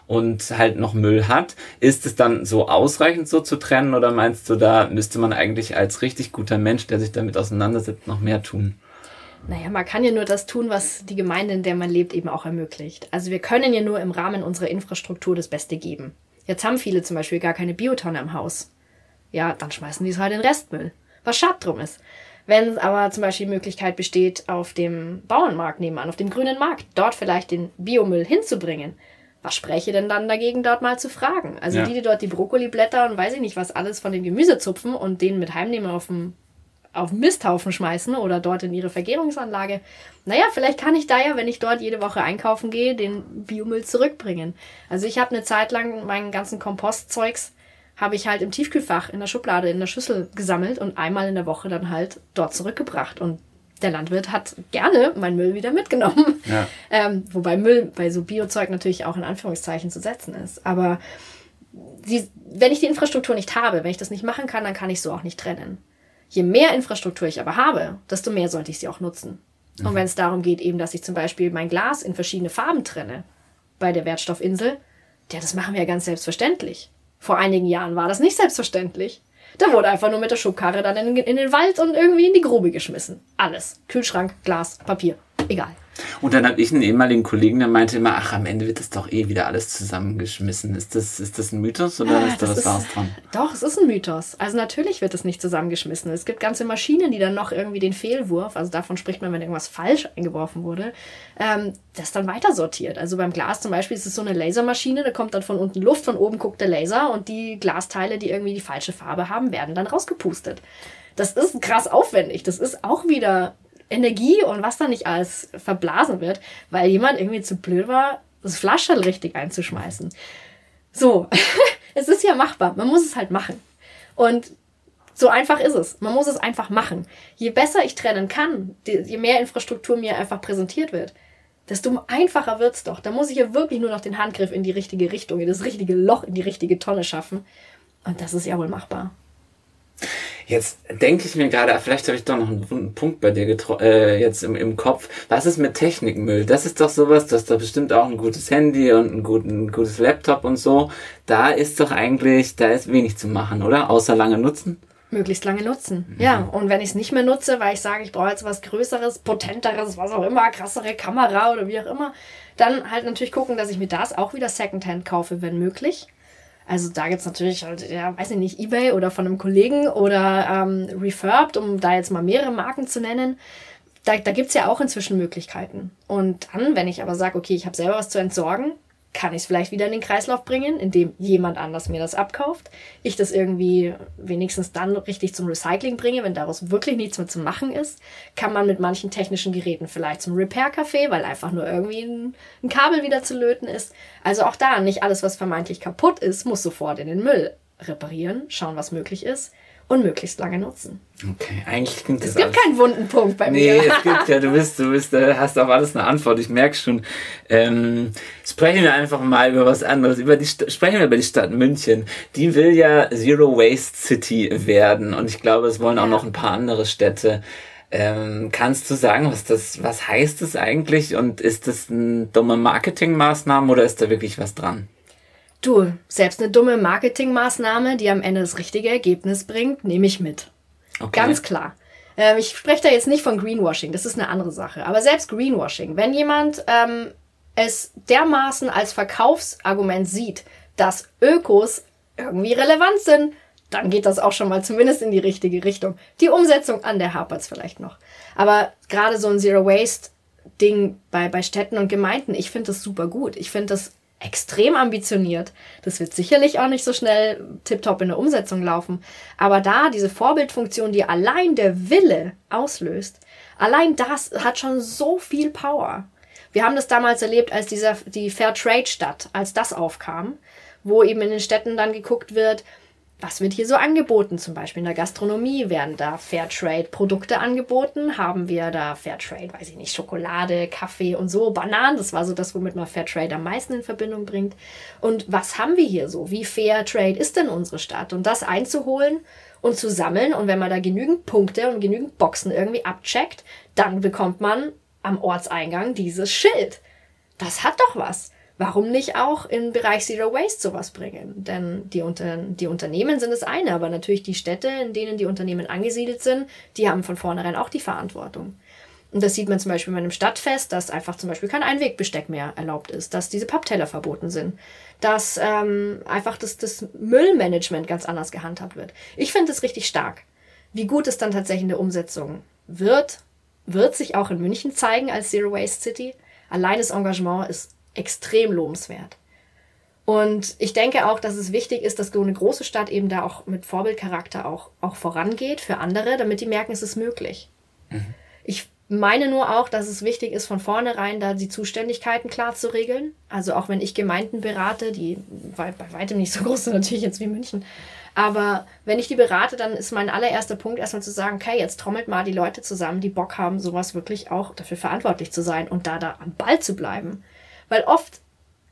und halt noch Müll hat, ist es dann so ausreichend, so zu trennen, oder meinst du, da müsste man eigentlich als richtig guter Mensch, der sich damit auseinandersetzt, noch mehr tun? Naja, man kann ja nur das tun, was die Gemeinde, in der man lebt, eben auch ermöglicht. Also wir können ja nur im Rahmen unserer Infrastruktur das Beste geben. Jetzt haben viele zum Beispiel gar keine Biotonne im Haus. Ja, dann schmeißen die es halt in Restmüll, was schade drum ist. Wenn aber zum Beispiel die Möglichkeit besteht, auf dem Bauernmarkt nebenan, auf dem grünen Markt, dort vielleicht den Biomüll hinzubringen, was spreche denn dann dagegen, dort mal zu fragen? Also ja. die, die dort die Brokkoliblätter und weiß ich nicht was alles von dem Gemüse zupfen und den mit heimnehmen auf dem auf den Misthaufen schmeißen oder dort in ihre Vergärungsanlage. Naja, vielleicht kann ich da ja, wenn ich dort jede Woche einkaufen gehe, den Biomüll zurückbringen. Also ich habe eine Zeit lang meinen ganzen Kompostzeugs habe ich halt im Tiefkühlfach, in der Schublade, in der Schüssel gesammelt und einmal in der Woche dann halt dort zurückgebracht. Und der Landwirt hat gerne meinen Müll wieder mitgenommen. Ja. Ähm, wobei Müll bei so Biozeug natürlich auch in Anführungszeichen zu setzen ist. Aber die, wenn ich die Infrastruktur nicht habe, wenn ich das nicht machen kann, dann kann ich so auch nicht trennen. Je mehr Infrastruktur ich aber habe, desto mehr sollte ich sie auch nutzen. Und wenn es darum geht, eben, dass ich zum Beispiel mein Glas in verschiedene Farben trenne, bei der Wertstoffinsel, ja, das machen wir ja ganz selbstverständlich. Vor einigen Jahren war das nicht selbstverständlich. Da wurde einfach nur mit der Schubkarre dann in, in den Wald und irgendwie in die Grube geschmissen. Alles. Kühlschrank, Glas, Papier. Egal. Und dann habe ich einen ehemaligen Kollegen, der meinte immer, ach, am Ende wird das doch eh wieder alles zusammengeschmissen. Ist das, ist das ein Mythos oder ah, ist da was Wahres dran? Doch, es ist ein Mythos. Also natürlich wird das nicht zusammengeschmissen. Es gibt ganze Maschinen, die dann noch irgendwie den Fehlwurf, also davon spricht man, wenn irgendwas falsch eingeworfen wurde, ähm, das dann weitersortiert. Also beim Glas zum Beispiel ist es so eine Lasermaschine, da kommt dann von unten Luft, von oben guckt der Laser und die Glasteile, die irgendwie die falsche Farbe haben, werden dann rausgepustet. Das ist krass aufwendig. Das ist auch wieder Energie und was da nicht alles verblasen wird, weil jemand irgendwie zu blöd war, das Flaschel richtig einzuschmeißen. So, es ist ja machbar. Man muss es halt machen. Und so einfach ist es. Man muss es einfach machen. Je besser ich trennen kann, je mehr Infrastruktur mir einfach präsentiert wird, desto einfacher wird's doch. Da muss ich ja wirklich nur noch den Handgriff in die richtige Richtung, in das richtige Loch, in die richtige Tonne schaffen. Und das ist ja wohl machbar. Jetzt denke ich mir gerade, vielleicht habe ich doch noch einen wunden Punkt bei dir getro- äh, jetzt im, im Kopf. Was ist mit Technikmüll? Das ist doch sowas, du hast da bestimmt auch ein gutes Handy und ein, gut, ein gutes Laptop und so. Da ist doch eigentlich, da ist wenig zu machen, oder? Außer lange nutzen? Möglichst lange nutzen, mhm. ja. Und wenn ich es nicht mehr nutze, weil ich sage, ich brauche jetzt was Größeres, Potenteres, was auch immer, krassere Kamera oder wie auch immer, dann halt natürlich gucken, dass ich mir das auch wieder Secondhand kaufe, wenn möglich. Also da gibt es natürlich, ja, weiß ich nicht, eBay oder von einem Kollegen oder ähm, Refurbed, um da jetzt mal mehrere Marken zu nennen. Da, da gibt es ja auch inzwischen Möglichkeiten. Und dann, wenn ich aber sage, okay, ich habe selber was zu entsorgen, kann ich es vielleicht wieder in den Kreislauf bringen, indem jemand anders mir das abkauft. Ich das irgendwie wenigstens dann richtig zum Recycling bringe, wenn daraus wirklich nichts mehr zu machen ist. Kann man mit manchen technischen Geräten vielleicht zum Repair-Café, weil einfach nur irgendwie ein, ein Kabel wieder zu löten ist. Also auch da, nicht alles, was vermeintlich kaputt ist, muss sofort in den Müll reparieren, schauen, was möglich ist. Und möglichst lange nutzen. Okay, eigentlich klingt das. Es gibt alles. Keinen wunden Punkt bei mir. Nee, es gibt ja, du bist, du bist, hast auf alles eine Antwort, ich merke schon. Ähm, sprechen wir einfach mal über was anderes. Über die St- sprechen wir über die Stadt München. Die will ja Zero Waste City werden und ich glaube, es wollen ja auch noch ein paar andere Städte. Ähm, kannst du sagen, was das, was heißt es eigentlich und ist das eine dumme Marketingmaßnahme oder ist da wirklich was dran? Du, selbst eine dumme Marketingmaßnahme, die am Ende das richtige Ergebnis bringt, nehme ich mit. Okay. Ganz klar. Ähm, ich spreche da jetzt nicht von Greenwashing, das ist eine andere Sache. Aber selbst Greenwashing, wenn jemand ähm, es dermaßen als Verkaufsargument sieht, dass Ökos irgendwie relevant sind, dann geht das auch schon mal zumindest in die richtige Richtung. Die Umsetzung an der hapert's vielleicht noch. Aber gerade so ein Zero-Waste-Ding bei, bei Städten und Gemeinden, ich finde das super gut. Ich finde das extrem ambitioniert. Das wird sicherlich auch nicht so schnell tiptop in der Umsetzung laufen. Aber da diese Vorbildfunktion, die allein der Wille auslöst, allein das hat schon so viel Power. Wir haben das damals erlebt, als dieser, die Fair Trade Stadt, als das aufkam, wo eben in den Städten dann geguckt wird, was wird hier so angeboten? Zum Beispiel in der Gastronomie werden da Fairtrade-Produkte angeboten. Haben wir da Fairtrade, weiß ich nicht, Schokolade, Kaffee und so, Bananen. Das war so das, womit man Fairtrade am meisten in Verbindung bringt. Und was haben wir hier so? Wie Fairtrade ist denn unsere Stadt? Und das einzuholen und zu sammeln. Und wenn man da genügend Punkte und genügend Boxen irgendwie abcheckt, dann bekommt man am Ortseingang dieses Schild. Das hat doch was. Warum nicht auch im Bereich Zero Waste sowas bringen? Denn die, Unter- die Unternehmen sind das eine, aber natürlich die Städte, in denen die Unternehmen angesiedelt sind, die haben von vornherein auch die Verantwortung. Und das sieht man zum Beispiel bei einem Stadtfest, dass einfach zum Beispiel kein Einwegbesteck mehr erlaubt ist, dass diese Pappteller verboten sind, dass ähm, einfach das, das Müllmanagement ganz anders gehandhabt wird. Ich finde das richtig stark. Wie gut es dann tatsächlich in der Umsetzung wird, wird sich auch in München zeigen als Zero Waste City. Allein das Engagement ist extrem lobenswert. Und ich denke auch, dass es wichtig ist, dass so eine große Stadt eben da auch mit Vorbildcharakter auch, auch vorangeht für andere, damit die merken, es ist möglich. Mhm. Ich meine nur auch, dass es wichtig ist, von vornherein da die Zuständigkeiten klar zu regeln. Also auch wenn ich Gemeinden berate, die bei weitem nicht so groß sind natürlich jetzt wie München, aber wenn ich die berate, dann ist mein allererster Punkt erstmal zu sagen, okay, jetzt trommelt mal die Leute zusammen, die Bock haben, sowas wirklich auch dafür verantwortlich zu sein und da, da am Ball zu bleiben. Weil oft,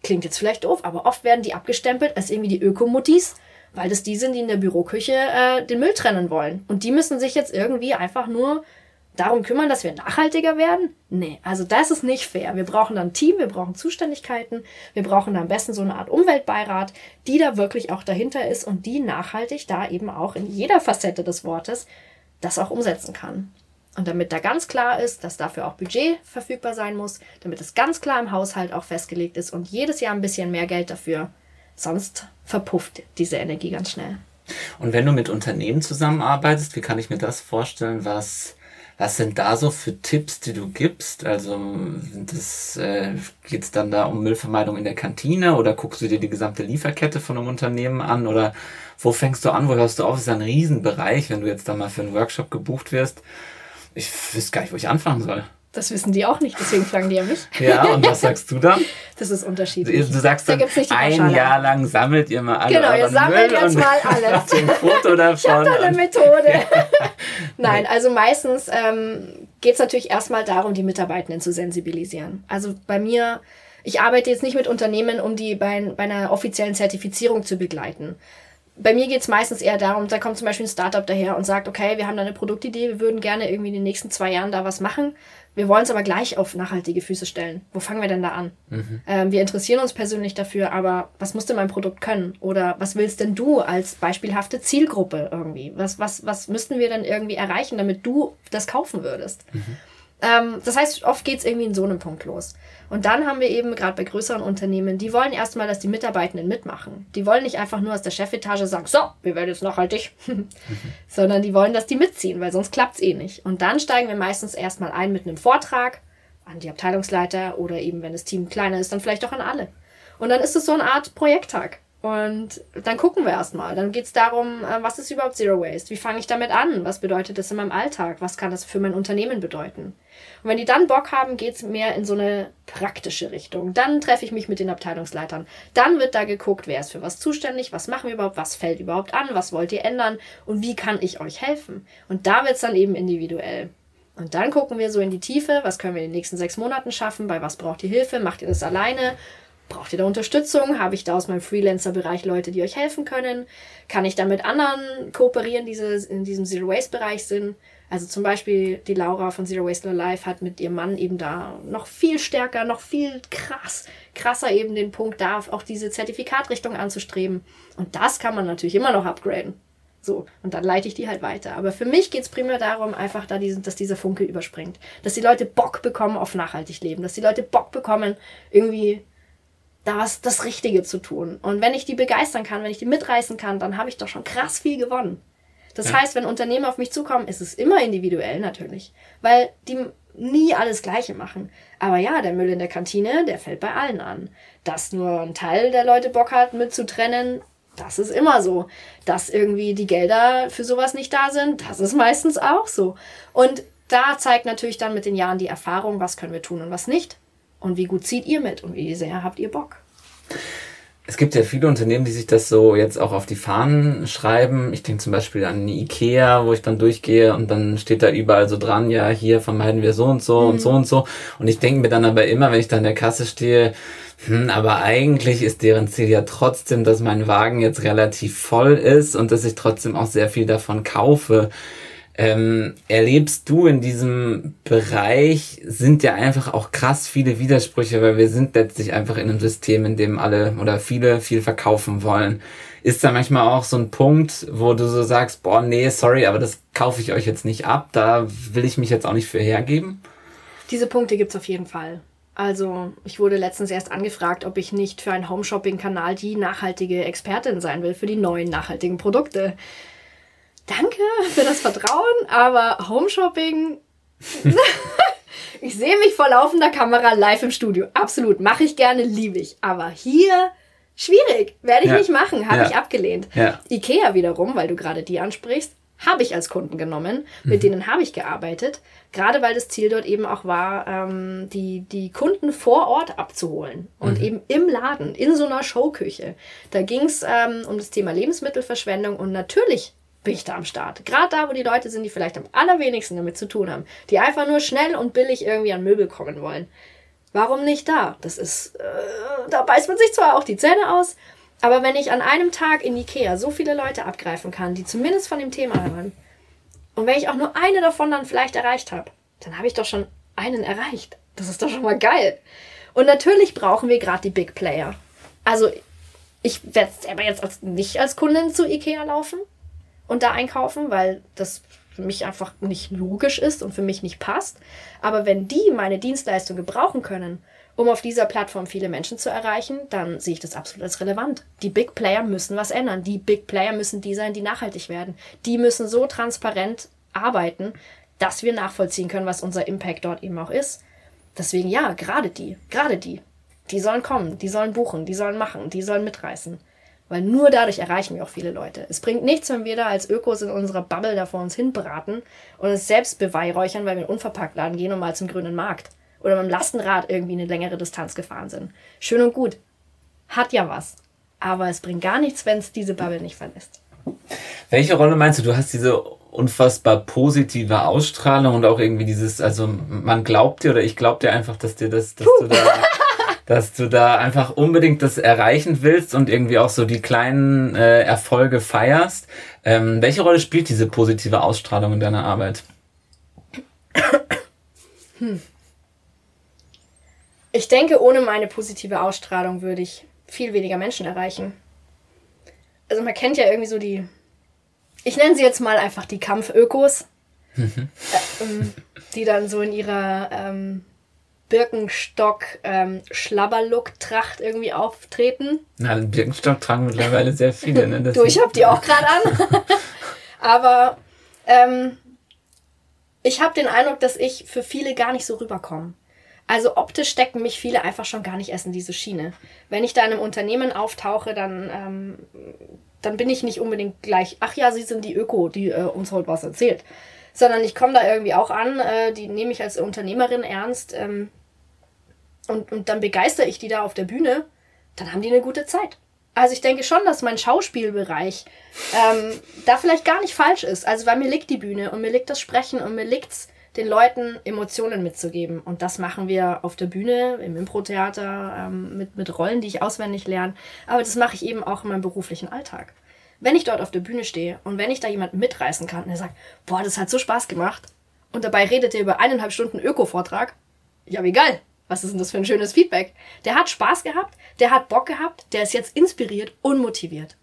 klingt jetzt vielleicht doof, aber oft werden die abgestempelt als irgendwie die Ökomuttis, weil das die sind, die in der Büroküche äh, den Müll trennen wollen. Und die müssen sich jetzt irgendwie einfach nur darum kümmern, dass wir nachhaltiger werden? Nee, also das ist nicht fair. Wir brauchen da ein Team, wir brauchen Zuständigkeiten, wir brauchen da am besten so eine Art Umweltbeirat, die da wirklich auch dahinter ist und die nachhaltig da eben auch in jeder Facette des Wortes das auch umsetzen kann. Und damit da ganz klar ist, dass dafür auch Budget verfügbar sein muss, damit es ganz klar im Haushalt auch festgelegt ist und jedes Jahr ein bisschen mehr Geld dafür. Sonst verpufft diese Energie ganz schnell. Und wenn du mit Unternehmen zusammenarbeitest, wie kann ich mir das vorstellen? Was, was sind da so für Tipps, die du gibst? Also das, äh, geht's dann da um Müllvermeidung in der Kantine oder guckst du dir die gesamte Lieferkette von einem Unternehmen an? Oder wo fängst du an, wo hörst du auf? Das ist ja ein Riesenbereich, wenn du jetzt da mal für einen Workshop gebucht wirst. Ich wüsste gar nicht, wo ich anfangen soll. Das wissen die auch nicht, deswegen fragen die ja mich. Ja, und was sagst du dann? Das ist unterschiedlich. Du sagst dann, da ein Jahr lang sammelt ihr mal alle. Genau, ihr sammelt Müll jetzt mal alles. Macht ein Foto davon. Ich hab da eine Methode. Ja. Nein, also meistens ähm, geht es natürlich erstmal darum, die Mitarbeitenden zu sensibilisieren. Also bei mir, ich arbeite jetzt nicht mit Unternehmen, um die bei, bei einer offiziellen Zertifizierung zu begleiten. bei mir geht es meistens eher darum, da kommt zum Beispiel ein Startup daher und sagt, okay, wir haben da eine Produktidee, wir würden gerne irgendwie in den nächsten zwei Jahren da was machen. Wir wollen es aber gleich auf nachhaltige Füße stellen. Wo fangen wir denn da an? Mhm. Ähm, wir interessieren uns persönlich dafür, aber was muss denn mein Produkt können? Oder was willst denn du als beispielhafte Zielgruppe irgendwie? Was, was, was müssten wir denn irgendwie erreichen, damit du das kaufen würdest? Mhm. Ähm, das heißt, oft geht es irgendwie in so einem Punkt los. Und dann haben wir eben gerade bei größeren Unternehmen, die wollen erstmal, dass die Mitarbeitenden mitmachen. Die wollen nicht einfach nur aus der Chefetage sagen, so, wir werden jetzt nachhaltig, mhm. sondern die wollen, dass die mitziehen, weil sonst klappt es eh nicht. Und dann steigen wir meistens erstmal ein mit einem Vortrag an die Abteilungsleiter oder eben, wenn das Team kleiner ist, dann vielleicht auch an alle. Und dann ist es so eine Art Projekttag. Und dann gucken wir erstmal. Dann geht es darum, was ist überhaupt Zero Waste? Wie fange ich damit an? Was bedeutet das in meinem Alltag? Was kann das für mein Unternehmen bedeuten? Und wenn die dann Bock haben, geht es mehr in so eine praktische Richtung. Dann treffe ich mich mit den Abteilungsleitern. Dann wird da geguckt, wer ist für was zuständig, was machen wir überhaupt, was fällt überhaupt an, was wollt ihr ändern und wie kann ich euch helfen? Und da wird es dann eben individuell. Und dann gucken wir so in die Tiefe, was können wir in den nächsten sechs Monaten schaffen, bei was braucht ihr Hilfe, macht ihr das alleine? Braucht ihr da Unterstützung? Habe ich da aus meinem Freelancer-Bereich Leute, die euch helfen können? Kann ich da mit anderen kooperieren, die in diesem Zero-Waste-Bereich sind? Also zum Beispiel die Laura von Zero Waste Your Life hat mit ihrem Mann eben da noch viel stärker, noch viel krass, krasser eben den Punkt, da auch diese Zertifikatrichtung anzustreben. Und das kann man natürlich immer noch upgraden. So, und dann leite ich die halt weiter. Aber für mich geht es primär darum, einfach, da diesen, dass dieser Funke überspringt. Dass die Leute Bock bekommen auf nachhaltig leben. Dass die Leute Bock bekommen, irgendwie da was das Richtige zu tun. Und wenn ich die begeistern kann, wenn ich die mitreißen kann, dann habe ich doch schon krass viel gewonnen. Das ja. heißt, wenn Unternehmen auf mich zukommen, ist es immer individuell natürlich, weil die nie alles Gleiche machen. Aber ja, der Müll in der Kantine, der fällt bei allen an. Dass nur ein Teil der Leute Bock hat, mitzutrennen, das ist immer so. Dass irgendwie die Gelder für sowas nicht da sind, das ist meistens auch so. Und da zeigt natürlich dann mit den Jahren die Erfahrung, was können wir tun und was nicht. Und wie gut zieht ihr mit und wie sehr habt ihr Bock? Es gibt ja viele Unternehmen, die sich das so jetzt auch auf die Fahnen schreiben. Ich denke zum Beispiel an Ikea, wo ich dann durchgehe und dann steht da überall so dran, ja, hier vermeiden wir so und so mhm. und so und so. Und ich denke mir dann aber immer, wenn ich da in der Kasse stehe, hm, aber eigentlich ist deren Ziel ja trotzdem, dass mein Wagen jetzt relativ voll ist und dass ich trotzdem auch sehr viel davon kaufe. Ähm, erlebst du in diesem Bereich, sind ja einfach auch krass viele Widersprüche, weil wir sind letztlich einfach in einem System, in dem alle oder viele viel verkaufen wollen. Ist da manchmal auch so ein Punkt, wo du so sagst, boah, nee, sorry, aber das kaufe ich euch jetzt nicht ab, da will ich mich jetzt auch nicht für hergeben? Diese Punkte gibt's auf jeden Fall. Also ich wurde letztens erst angefragt, ob ich nicht für einen Homeshopping-Kanal die nachhaltige Expertin sein will für die neuen nachhaltigen Produkte. Danke für das Vertrauen, aber Homeshopping, ich sehe mich vor laufender Kamera live im Studio. Absolut, mache ich gerne, liebe ich. Aber hier, schwierig, werde ich ja. nicht machen, habe ja. ich abgelehnt. Ja. Ikea wiederum, weil du gerade die ansprichst, habe ich als Kunden genommen, mit mhm. denen habe ich gearbeitet. Gerade weil das Ziel dort eben auch war, ähm, die, die Kunden vor Ort abzuholen und mhm. eben im Laden, in so einer Showküche. Da ging es ähm, um das Thema Lebensmittelverschwendung und natürlich bin ich da am Start. Gerade da, wo die Leute sind, die vielleicht am allerwenigsten damit zu tun haben, die einfach nur schnell und billig irgendwie an Möbel kommen wollen. Warum nicht da? Das ist, äh, da beißt man sich zwar auch die Zähne aus, aber wenn ich an einem Tag in Ikea so viele Leute abgreifen kann, die zumindest von dem Thema hören, und wenn ich auch nur eine davon dann vielleicht erreicht habe, dann habe ich doch schon einen erreicht. Das ist doch schon mal geil. Und natürlich brauchen wir gerade die Big Player. Also ich werde aber jetzt als, nicht als Kundin zu Ikea laufen und da einkaufen, weil das für mich einfach nicht logisch ist und für mich nicht passt. Aber wenn die meine Dienstleistung gebrauchen können, um auf dieser Plattform viele Menschen zu erreichen, dann sehe ich das absolut als relevant. Die Big Player müssen was ändern. Die Big Player müssen die sein, die nachhaltig werden. Die müssen so transparent arbeiten, dass wir nachvollziehen können, was unser Impact dort eben auch ist. Deswegen ja, gerade die, gerade die. Die sollen kommen, die sollen buchen, die sollen machen, die sollen mitreißen. Weil nur dadurch erreichen wir auch viele Leute. Es bringt nichts, wenn wir da als Ökos in unserer Bubble da vor uns hinbraten und es selbst beweihräuchern, weil wir in den Unverpacktladen gehen und mal zum grünen Markt oder mit dem Lastenrad irgendwie eine längere Distanz gefahren sind. Schön und gut. Hat ja was. Aber es bringt gar nichts, wenn es diese Bubble nicht verlässt. Welche Rolle meinst du? Du hast diese unfassbar positive Ausstrahlung und auch irgendwie dieses, also man glaubt dir oder ich glaub dir einfach, dass dir das, dass Puh. du da... dass du da einfach unbedingt das erreichen willst und irgendwie auch so die kleinen äh, Erfolge feierst. Ähm, welche Rolle spielt diese positive Ausstrahlung in deiner Arbeit? Hm. Ich denke, ohne meine positive Ausstrahlung würde ich viel weniger Menschen erreichen. Also man kennt ja irgendwie so die, ich nenne sie jetzt mal einfach die Kampfökos, mhm. äh, ähm, die dann so in ihrer ähm, Birkenstock-Schlabberlook-Tracht ähm, irgendwie auftreten. Na, den Birkenstock tragen mittlerweile sehr viele. Ne? Du, ich hab die auch gerade an. Aber ähm, ich habe den Eindruck, dass ich für viele gar nicht so rüberkomme. Also optisch stecken mich viele einfach schon gar nicht erst in diese Schiene. Wenn ich da in einem Unternehmen auftauche, dann, ähm, dann bin ich nicht unbedingt gleich, ach ja, sie sind die Öko, die äh, uns heute was erzählt. Sondern ich komme da irgendwie auch an, äh, die nehme ich als Unternehmerin ernst ähm, und, und dann begeistere ich die da auf der Bühne, dann haben die eine gute Zeit. Also ich denke schon, dass mein Schauspielbereich ähm, da vielleicht gar nicht falsch ist. Also weil mir liegt die Bühne und mir liegt das Sprechen und mir liegt's, den Leuten Emotionen mitzugeben. Und das machen wir auf der Bühne, im Impro-Theater, ähm, mit, mit Rollen, die ich auswendig lerne. Aber das mache ich eben auch in meinem beruflichen Alltag. Wenn ich dort auf der Bühne stehe und wenn ich da jemanden mitreißen kann und der sagt, boah, das hat so Spaß gemacht und dabei redet er über eineinhalb Stunden Öko-Vortrag, ja, wie geil, was ist denn das für ein schönes Feedback? Der hat Spaß gehabt, der hat Bock gehabt, der ist jetzt inspiriert und motiviert.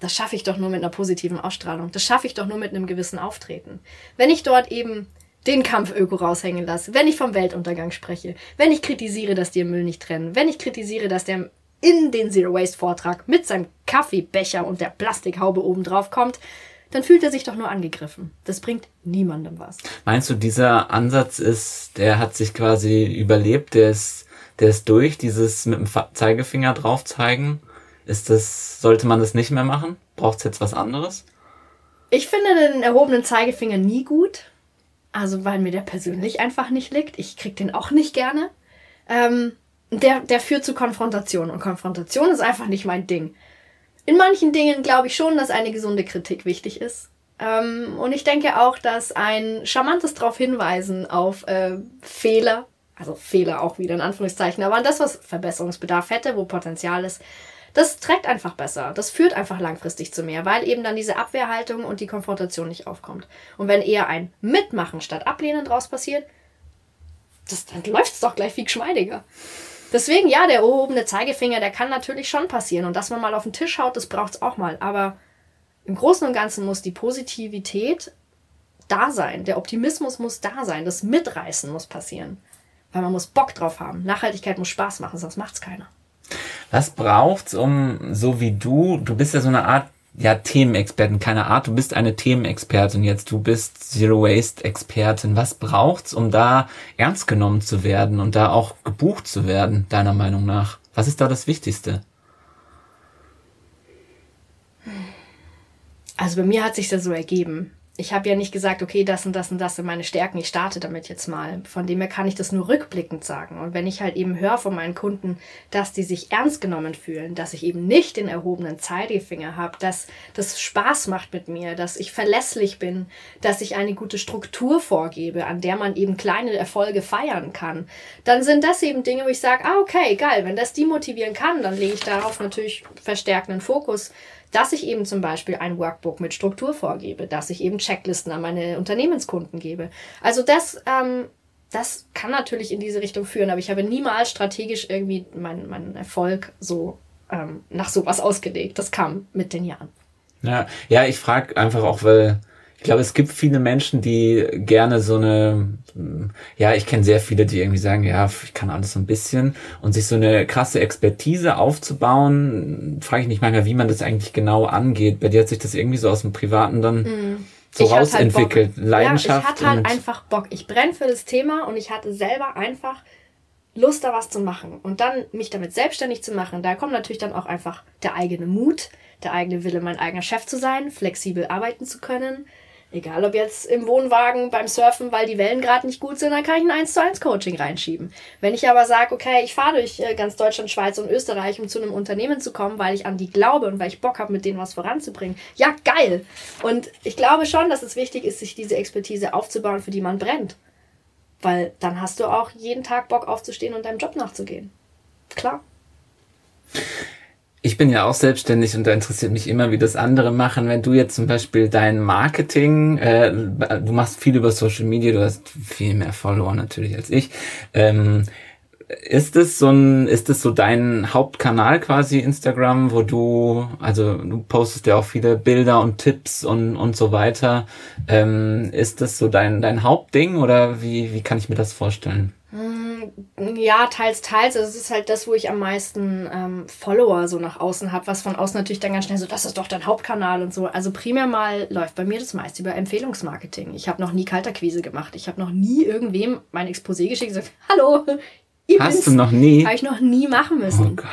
Das schaffe ich doch nur mit einer positiven Ausstrahlung. Das schaffe ich doch nur mit einem gewissen Auftreten. Wenn ich dort eben den Kampf-Öko raushängen lasse, wenn ich vom Weltuntergang spreche, wenn ich kritisiere, dass die den Müll nicht trennen, wenn ich kritisiere, dass der in den Zero-Waste-Vortrag mit seinem Kaffeebecher und der Plastikhaube oben drauf kommt, dann fühlt er sich doch nur angegriffen. Das bringt niemandem was. Meinst du, dieser Ansatz ist, der hat sich quasi überlebt, der ist, der ist durch, dieses mit dem Zeigefinger drauf zeigen? Ist das, sollte man das nicht mehr machen? Braucht es jetzt was anderes? Ich finde den erhobenen Zeigefinger nie gut. Also, weil mir der persönlich einfach nicht liegt. Ich krieg den auch nicht gerne. Ähm, der, der führt zu Konfrontation. Und Konfrontation ist einfach nicht mein Ding. In manchen Dingen glaube ich schon, dass eine gesunde Kritik wichtig ist. Ähm, und ich denke auch, dass ein charmantes darauf hinweisen auf äh, Fehler, also Fehler auch wieder in Anführungszeichen, aber an das, was Verbesserungsbedarf hätte, wo Potenzial ist, das trägt einfach besser. Das führt einfach langfristig zu mehr, weil eben dann diese Abwehrhaltung und die Konfrontation nicht aufkommt. Und wenn eher ein Mitmachen statt Ablehnen draus passiert, das, dann läuft es doch gleich viel geschmeidiger. Deswegen, ja, der erhobene Zeigefinger, der kann natürlich schon passieren. Und dass man mal auf den Tisch haut, das braucht es auch mal. Aber im Großen und Ganzen muss die Positivität da sein. Der Optimismus muss da sein. Das Mitreißen muss passieren. Weil man muss Bock drauf haben. Nachhaltigkeit muss Spaß machen, sonst macht es keiner. Was braucht's, um so wie du, du bist ja so eine Art, ja, Themenexpertin, keine Art, du bist eine Themenexpertin jetzt, du bist Zero Waste Expertin. Was braucht's, um da ernst genommen zu werden und da auch gebucht zu werden, deiner Meinung nach? Was ist da das Wichtigste? Also bei mir hat sich das so ergeben. Ich habe ja nicht gesagt, okay, das und das und das sind meine Stärken, ich starte damit jetzt mal. Von dem her kann ich das nur rückblickend sagen. Und wenn ich halt eben höre von meinen Kunden, dass die sich ernst genommen fühlen, dass ich eben nicht den erhobenen Zeigefinger habe, dass das Spaß macht mit mir, dass ich verlässlich bin, dass ich eine gute Struktur vorgebe, an der man eben kleine Erfolge feiern kann, dann sind das eben Dinge, wo ich sage, ah, okay, geil, wenn das die motivieren kann, dann lege ich darauf natürlich verstärkenden Fokus, dass ich eben zum Beispiel ein Workbook mit Struktur vorgebe, dass ich eben Checklisten an meine Unternehmenskunden gebe. Also das, ähm, das kann natürlich in diese Richtung führen, aber ich habe niemals strategisch irgendwie meinen, meinen Erfolg so ähm, nach sowas ausgelegt. Das kam mit den Jahren. Ja, ja, ich frage einfach auch, weil ich glaube, es gibt viele Menschen, die gerne so eine, ja, ich kenne sehr viele, die irgendwie sagen, ja, ich kann alles so ein bisschen, und sich so eine krasse Expertise aufzubauen, frage ich mich manchmal, wie man das eigentlich genau angeht. Bei dir hat sich das irgendwie so aus dem Privaten dann mm. so ich rausentwickelt. Halt Leidenschaft. Ja, ich hatte halt einfach Bock. Ich brenne für das Thema und ich hatte selber einfach Lust, da was zu machen. Und dann mich damit selbstständig zu machen, da kommt natürlich dann auch einfach der eigene Mut, der eigene Wille, mein eigener Chef zu sein, flexibel arbeiten zu können. Egal, ob jetzt im Wohnwagen, beim Surfen, weil die Wellen gerade nicht gut sind, dann kann ich ein eins zu eins Coaching reinschieben. Wenn ich aber sage, okay, ich fahre durch ganz Deutschland, Schweiz und Österreich, um zu einem Unternehmen zu kommen, weil ich an die glaube und weil ich Bock habe, mit denen was voranzubringen. Ja, geil! Und ich glaube schon, dass es wichtig ist, sich diese Expertise aufzubauen, für die man brennt. Weil dann hast du auch jeden Tag Bock aufzustehen und deinem Job nachzugehen. klar. Ich bin ja auch selbstständig und da interessiert mich immer, wie das andere machen. Wenn du jetzt zum Beispiel dein Marketing, äh, du machst viel über Social Media, du hast viel mehr Follower natürlich als ich. Ähm, ist es so ein, ist es so dein Hauptkanal quasi Instagram, wo du, also du postest ja auch viele Bilder und Tipps und und so weiter. Ähm, ist das so dein dein Hauptding oder wie wie kann ich mir das vorstellen? Ja, teils, teils. Also es ist halt das, wo ich am meisten ähm, Follower so nach außen habe, was von außen natürlich dann ganz schnell so, das ist doch dein Hauptkanal und so. Also primär mal läuft bei mir das meist über Empfehlungsmarketing. Ich habe noch nie Kaltakquise gemacht. Ich habe noch nie irgendwem mein Exposé geschickt und gesagt, hallo, ihr Hast bin's. Du noch nie? Habe ich noch nie machen müssen. Oh Gott.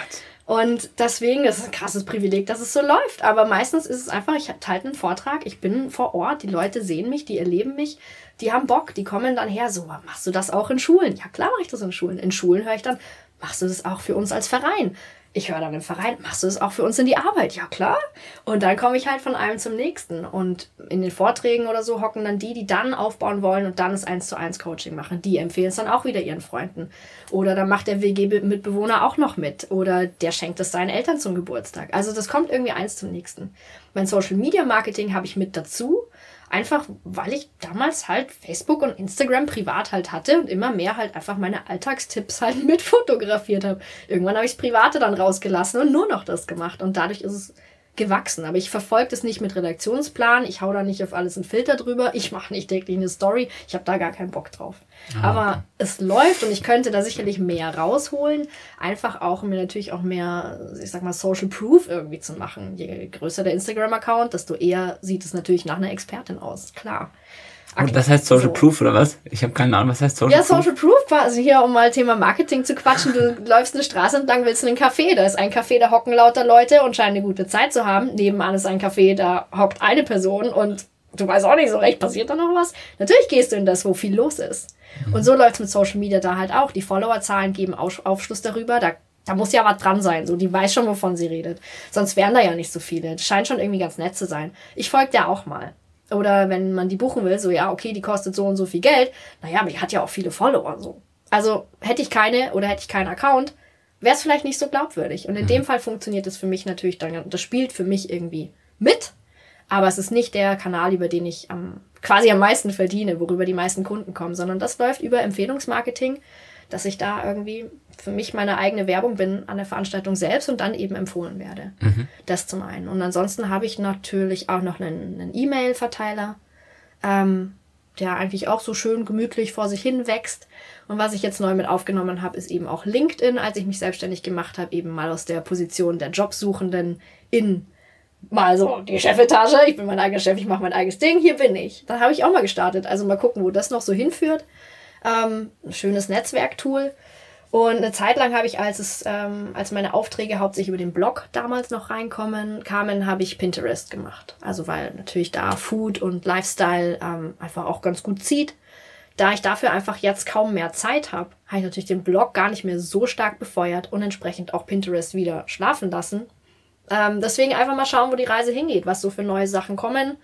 Und deswegen, das ist ein krasses Privileg, dass es so läuft. Aber meistens ist es einfach, ich halte einen Vortrag, ich bin vor Ort, die Leute sehen mich, die erleben mich. Die haben Bock, die kommen dann her, so, machst du das auch in Schulen? Ja, klar mache ich das in Schulen. In Schulen höre ich dann, machst du das auch für uns als Verein? Ich höre dann im Verein, machst du das auch für uns in die Arbeit? Ja, klar. Und dann komme ich halt von einem zum nächsten. Und in den Vorträgen oder so hocken dann die, die dann aufbauen wollen und dann das eins zu eins Coaching machen. Die empfehlen es dann auch wieder ihren Freunden. Oder dann macht der W G-Mitbewohner auch noch mit. Oder der schenkt es seinen Eltern zum Geburtstag. Also das kommt irgendwie eins zum nächsten. Mein Social Media Marketing habe ich mit dazu. Einfach, weil ich damals halt Facebook und Instagram privat halt hatte und immer mehr halt einfach meine Alltagstipps halt mit fotografiert habe. Irgendwann habe ich das Private dann rausgelassen und nur noch das gemacht. Und dadurch ist es gewachsen. Aber ich verfolge das nicht mit Redaktionsplan. Ich hau da nicht auf alles einen Filter drüber. Ich mache nicht täglich eine Story. Ich habe da gar keinen Bock drauf. Ah. Aber es läuft und ich könnte da sicherlich mehr rausholen. Einfach auch, um mir natürlich auch mehr, ich sag mal, Social Proof irgendwie zu machen. Je größer der Instagram-Account, desto eher sieht es natürlich nach einer Expertin aus. Klar. Oh, das heißt Social so. Proof oder was? Ich habe keine Ahnung, was heißt Social Proof? Ja, Social Proof, Proof war, also hier um mal Thema Marketing zu quatschen, du läufst eine Straße entlang, willst in einen Café, da ist ein Café, da hocken lauter Leute und scheinen eine gute Zeit zu haben, nebenan ist ein Café, da hockt eine Person und du weißt auch nicht so recht, passiert da noch was? Natürlich gehst du in das, wo viel los ist. Mhm. Und so läuft es mit Social Media da halt auch, die Followerzahlen geben Aufschluss darüber, da Da muss ja was dran sein, so die weiß schon, wovon sie redet. Sonst wären da ja nicht so viele. Das scheint schon irgendwie ganz nett zu sein. Ich folge der auch mal. Oder wenn man die buchen will, so ja, okay, die kostet so und so viel Geld. Naja, aber die hat ja auch viele Follower so. Also hätte ich keine oder hätte ich keinen Account, wäre es vielleicht nicht so glaubwürdig. Und in mhm. dem Fall funktioniert das für mich natürlich dann, das spielt für mich irgendwie mit. Aber es ist nicht der Kanal, über den ich am, quasi am meisten verdiene, worüber die meisten Kunden kommen, sondern das läuft über Empfehlungsmarketing, dass ich da irgendwie für mich meine eigene Werbung bin an der Veranstaltung selbst und dann eben empfohlen werde. Mhm. Das zum einen. Und ansonsten habe ich natürlich auch noch einen, einen E-Mail-Verteiler, ähm, der eigentlich auch so schön gemütlich vor sich hin wächst. Und was ich jetzt neu mit aufgenommen habe, ist eben auch LinkedIn, als ich mich selbstständig gemacht habe, eben mal aus der Position der Jobsuchenden in mal so die Chefetage, ich bin mein eigener Chef, ich mache mein eigenes Ding, hier bin ich. Dann habe ich auch mal gestartet. Also mal gucken, wo das noch so hinführt. Ähm, ein schönes Netzwerktool. Und eine Zeit lang habe ich, als es ähm, als meine Aufträge hauptsächlich über den Blog damals noch reinkommen kamen, habe ich Pinterest gemacht. Also weil natürlich da Food und Lifestyle ähm, einfach auch ganz gut zieht. Da ich dafür einfach jetzt kaum mehr Zeit habe, habe ich natürlich den Blog gar nicht mehr so stark befeuert und entsprechend auch Pinterest wieder schlafen lassen. Ähm, deswegen einfach mal schauen, wo die Reise hingeht, was so für neue Sachen kommen.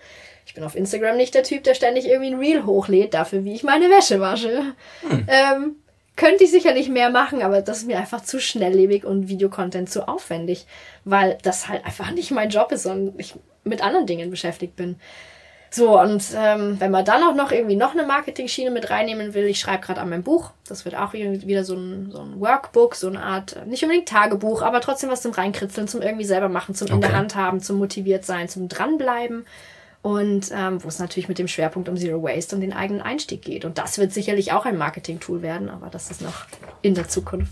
Ich bin auf Instagram nicht der Typ, der ständig irgendwie ein Reel hochlädt, dafür, wie ich meine Wäsche wasche. Hm. Ähm, könnte ich sicherlich mehr machen, aber das ist mir einfach zu schnelllebig und Videocontent zu aufwendig, weil das halt einfach nicht mein Job ist und ich mit anderen Dingen beschäftigt bin. So, und ähm, wenn man dann auch noch irgendwie noch eine Marketing-Schiene mit reinnehmen will, ich schreibe gerade an meinem Buch, das wird auch wieder so ein, so ein Workbook, so eine Art, nicht unbedingt Tagebuch, aber trotzdem was zum Reinkritzeln, zum irgendwie selber machen, zum okay. in der Hand haben, zum motiviert sein, zum dranbleiben. Und ähm, wo es natürlich mit dem Schwerpunkt um Zero Waste und den eigenen Einstieg geht. Und das wird sicherlich auch ein Marketing-Tool werden, aber das ist noch in der Zukunft.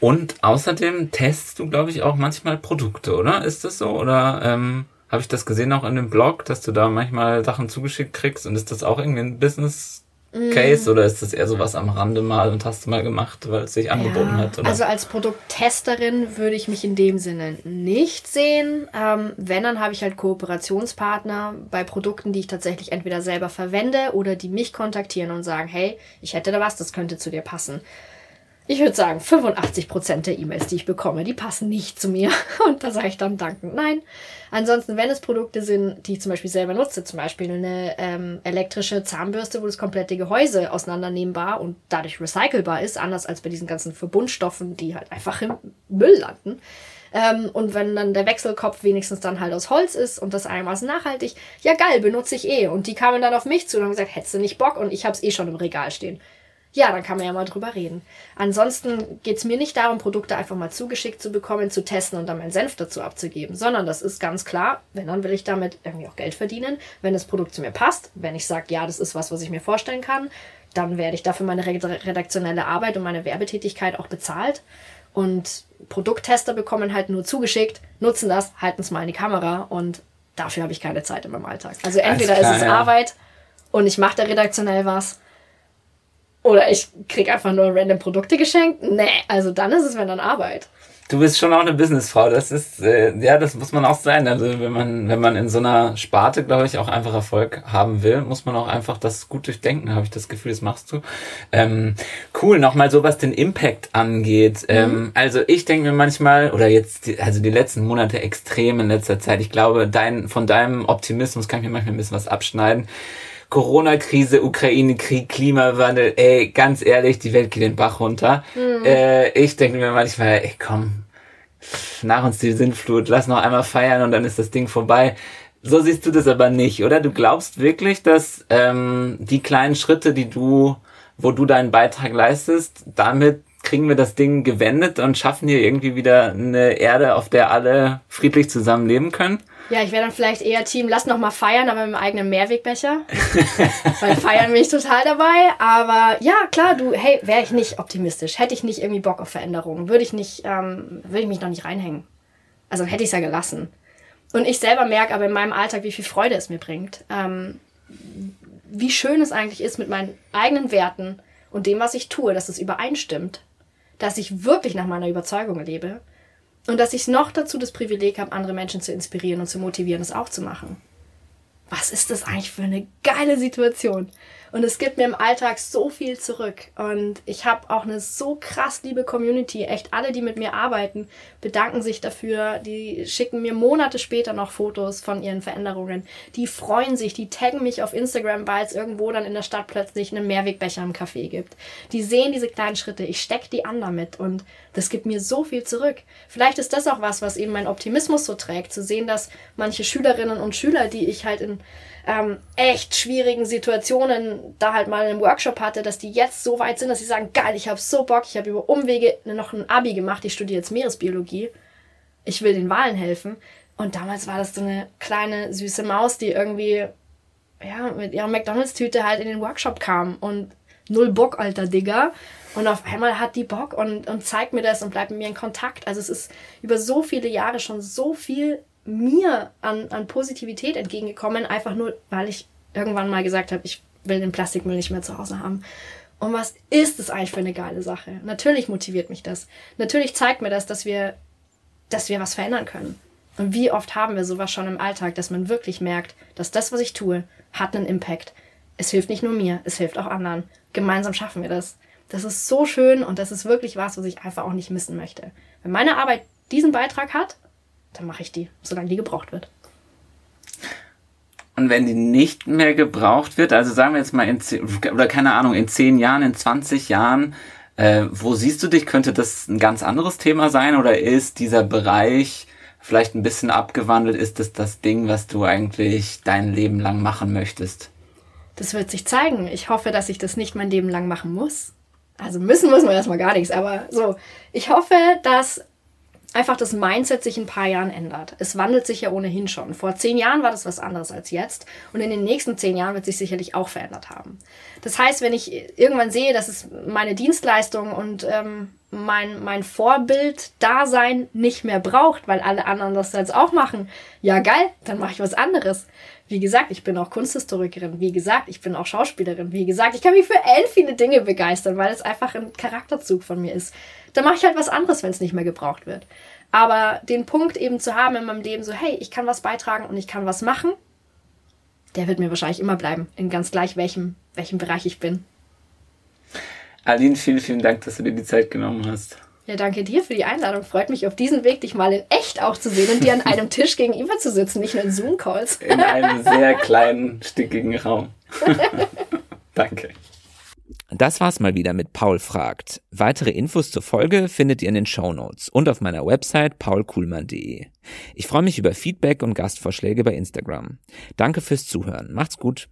Und außerdem testest du, glaube ich, auch manchmal Produkte, oder? Ist das so? Oder ähm, habe ich das gesehen auch in dem Blog, dass du da manchmal Sachen zugeschickt kriegst? Und ist das auch irgendwie ein Business Case oder ist das eher sowas am Rande mal und hast du mal gemacht, weil es sich angeboten ja, hat? Oder? Also als Produkttesterin würde ich mich in dem Sinne nicht sehen. Ähm, wenn, dann habe ich halt Kooperationspartner bei Produkten, die ich tatsächlich entweder selber verwende oder die mich kontaktieren und sagen, hey, ich hätte da was, das könnte zu dir passen. ich würde sagen, fünfundachtzig Prozent der E-Mails, die ich bekomme, die passen nicht zu mir. Und da sage ich dann dankend nein. Ansonsten, wenn es Produkte sind, die ich zum Beispiel selber nutze, zum Beispiel eine ähm, elektrische Zahnbürste, wo das komplette Gehäuse auseinandernehmbar und dadurch recycelbar ist, anders als bei diesen ganzen Verbundstoffen, die halt einfach im Müll landen. Ähm, und wenn dann der Wechselkopf wenigstens dann halt aus Holz ist und das einigermaßen nachhaltig, ja geil, benutze ich eh. Und die kamen dann auf mich zu und haben gesagt, hättest du nicht Bock? Und ich habe es eh schon im Regal stehen. Ja, dann kann man ja mal drüber reden. Ansonsten geht's mir nicht darum, Produkte einfach mal zugeschickt zu bekommen, zu testen und dann meinen Senf dazu abzugeben, sondern das ist ganz klar, wenn, dann will ich damit irgendwie auch Geld verdienen, wenn das Produkt zu mir passt, wenn ich sage, ja, das ist was, was ich mir vorstellen kann, dann werde ich dafür meine redaktionelle Arbeit und meine Werbetätigkeit auch bezahlt. Und Produkttester bekommen halt nur zugeschickt, nutzen das, halten es mal in die Kamera und dafür habe ich keine Zeit in meinem Alltag. Also entweder klar, ist es ja Arbeit und ich mache da redaktionell was, oder ich krieg einfach nur random Produkte geschenkt. Nee, also dann ist es, wenn dann Arbeit. Du bist schon auch eine Businessfrau. Das ist, äh, ja, das muss man auch sein. Also wenn man, wenn man in so einer Sparte, glaube ich, auch einfach Erfolg haben will, muss man auch einfach das gut durchdenken, habe ich das Gefühl, das machst du. Ähm, cool, nochmal so, was den Impact angeht. Ähm, mhm. Also ich denke mir manchmal, oder jetzt, also die letzten Monate extrem in letzter Zeit, ich glaube, dein, von deinem Optimismus kann ich mir manchmal ein bisschen was abschneiden. Corona-Krise, Ukraine-Krieg, Klimawandel, ey, ganz ehrlich, die Welt geht den Bach runter. Mhm. Äh, ich denke mir manchmal, ey, komm, nach uns die Sintflut, lass noch einmal feiern und dann ist das Ding vorbei. So siehst du das aber nicht, oder? Du glaubst wirklich, dass ähm, die kleinen Schritte, die du, wo du deinen Beitrag leistest, damit kriegen wir das Ding gewendet und schaffen hier irgendwie wieder eine Erde, auf der alle friedlich zusammenleben können? Ja, ich wäre dann vielleicht eher Team, lass noch mal feiern, aber mit dem eigenen Mehrwegbecher. Weil feiern bin ich total dabei. Aber ja, klar, du, hey, wäre ich nicht optimistisch, hätte ich nicht irgendwie Bock auf Veränderungen, würde ich nicht, ähm, würde ich mich noch nicht reinhängen. Also hätte ich es ja gelassen. Und ich selber merke aber in meinem Alltag, wie viel Freude es mir bringt. Ähm, wie schön es eigentlich ist, mit meinen eigenen Werten und dem, was ich tue, dass es übereinstimmt. Dass ich wirklich nach meiner Überzeugung lebe. Und dass ich noch dazu das Privileg habe, andere Menschen zu inspirieren und zu motivieren, das auch zu machen. Was ist das eigentlich für eine geile Situation? Und es gibt mir im Alltag so viel zurück. Und ich habe auch eine so krass liebe Community. Echt alle, die mit mir arbeiten, bedanken sich dafür. Die schicken mir Monate später noch Fotos von ihren Veränderungen. Die freuen sich, die taggen mich auf Instagram, weil es irgendwo dann in der Stadt plötzlich einen Mehrwegbecher im Café gibt. Die sehen diese kleinen Schritte. Ich stecke die an damit. Und das gibt mir so viel zurück. Vielleicht ist das auch was, was eben meinen Optimismus so trägt. Zu sehen, dass manche Schülerinnen und Schüler, die ich halt in Ähm, echt schwierigen Situationen da halt mal einen Workshop hatte, dass die jetzt so weit sind, dass sie sagen, geil, ich habe so Bock, ich habe über Umwege noch ein Abi gemacht, ich studiere jetzt Meeresbiologie, ich will den Walen helfen. Und damals war das so eine kleine, süße Maus, die irgendwie ja mit ihrer McDonalds-Tüte halt in den Workshop kam und null Bock, alter Digga. Und auf einmal hat die Bock und, und zeigt mir das und bleibt mit mir in Kontakt. Also es ist über so viele Jahre schon so viel mir an, an Positivität entgegengekommen, einfach nur, weil ich irgendwann mal gesagt habe, ich will den Plastikmüll nicht mehr zu Hause haben. Und was ist das eigentlich für eine geile Sache? Natürlich motiviert mich das. Natürlich zeigt mir das, dass wir, dass wir was verändern können. Und wie oft haben wir sowas schon im Alltag, dass man wirklich merkt, dass das, was ich tue, hat einen Impact. Es hilft nicht nur mir, es hilft auch anderen. Gemeinsam schaffen wir das. Das ist so schön und das ist wirklich was, was ich einfach auch nicht missen möchte. Wenn meine Arbeit diesen Beitrag hat, dann mache ich die, solange die gebraucht wird. Und wenn die nicht mehr gebraucht wird, also sagen wir jetzt mal in zehn, oder keine Ahnung, in zehn Jahren, in zwanzig Jahren, äh, wo siehst du dich? Könnte das ein ganz anderes Thema sein? Oder ist dieser Bereich vielleicht ein bisschen abgewandelt? Ist das das Ding, was du eigentlich dein Leben lang machen möchtest? Das wird sich zeigen. Ich hoffe, dass ich das nicht mein Leben lang machen muss. Also müssen muss man erstmal gar nichts. Aber so, ich hoffe, dass einfach das Mindset sich in ein paar Jahren ändert. Es wandelt sich ja ohnehin schon. Vor zehn Jahren war das was anderes als jetzt. Und in den nächsten zehn Jahren wird sich sicherlich auch verändert haben. Das heißt, wenn ich irgendwann sehe, dass es meine Dienstleistung und ähm, mein, mein Vorbild-Dasein nicht mehr braucht, weil alle anderen das jetzt auch machen, ja geil, dann mache ich was anderes. Wie gesagt, ich bin auch Kunsthistorikerin. Wie gesagt, ich bin auch Schauspielerin. Wie gesagt, ich kann mich für elf viele Dinge begeistern, weil es einfach ein Charakterzug von mir ist. Dann mache ich halt was anderes, wenn es nicht mehr gebraucht wird. Aber den Punkt eben zu haben in meinem Leben, so hey, ich kann was beitragen und ich kann was machen, der wird mir wahrscheinlich immer bleiben, in ganz gleich welchem, welchem Bereich ich bin. Aline, vielen, vielen Dank, dass du dir die Zeit genommen hast. Ja, danke dir für die Einladung. Freut mich, auf diesem Weg dich mal in echt auch zu sehen und dir an einem Tisch gegenüber zu sitzen, nicht nur in Zoom-Calls. In einem sehr kleinen, stickigen Raum. Danke. Das war's mal wieder mit Paul fragt. Weitere Infos zur Folge findet ihr in den Shownotes und auf meiner Website paul kuhlmann punkt de. Ich freue mich über Feedback und Gastvorschläge bei Instagram. Danke fürs Zuhören. Macht's gut.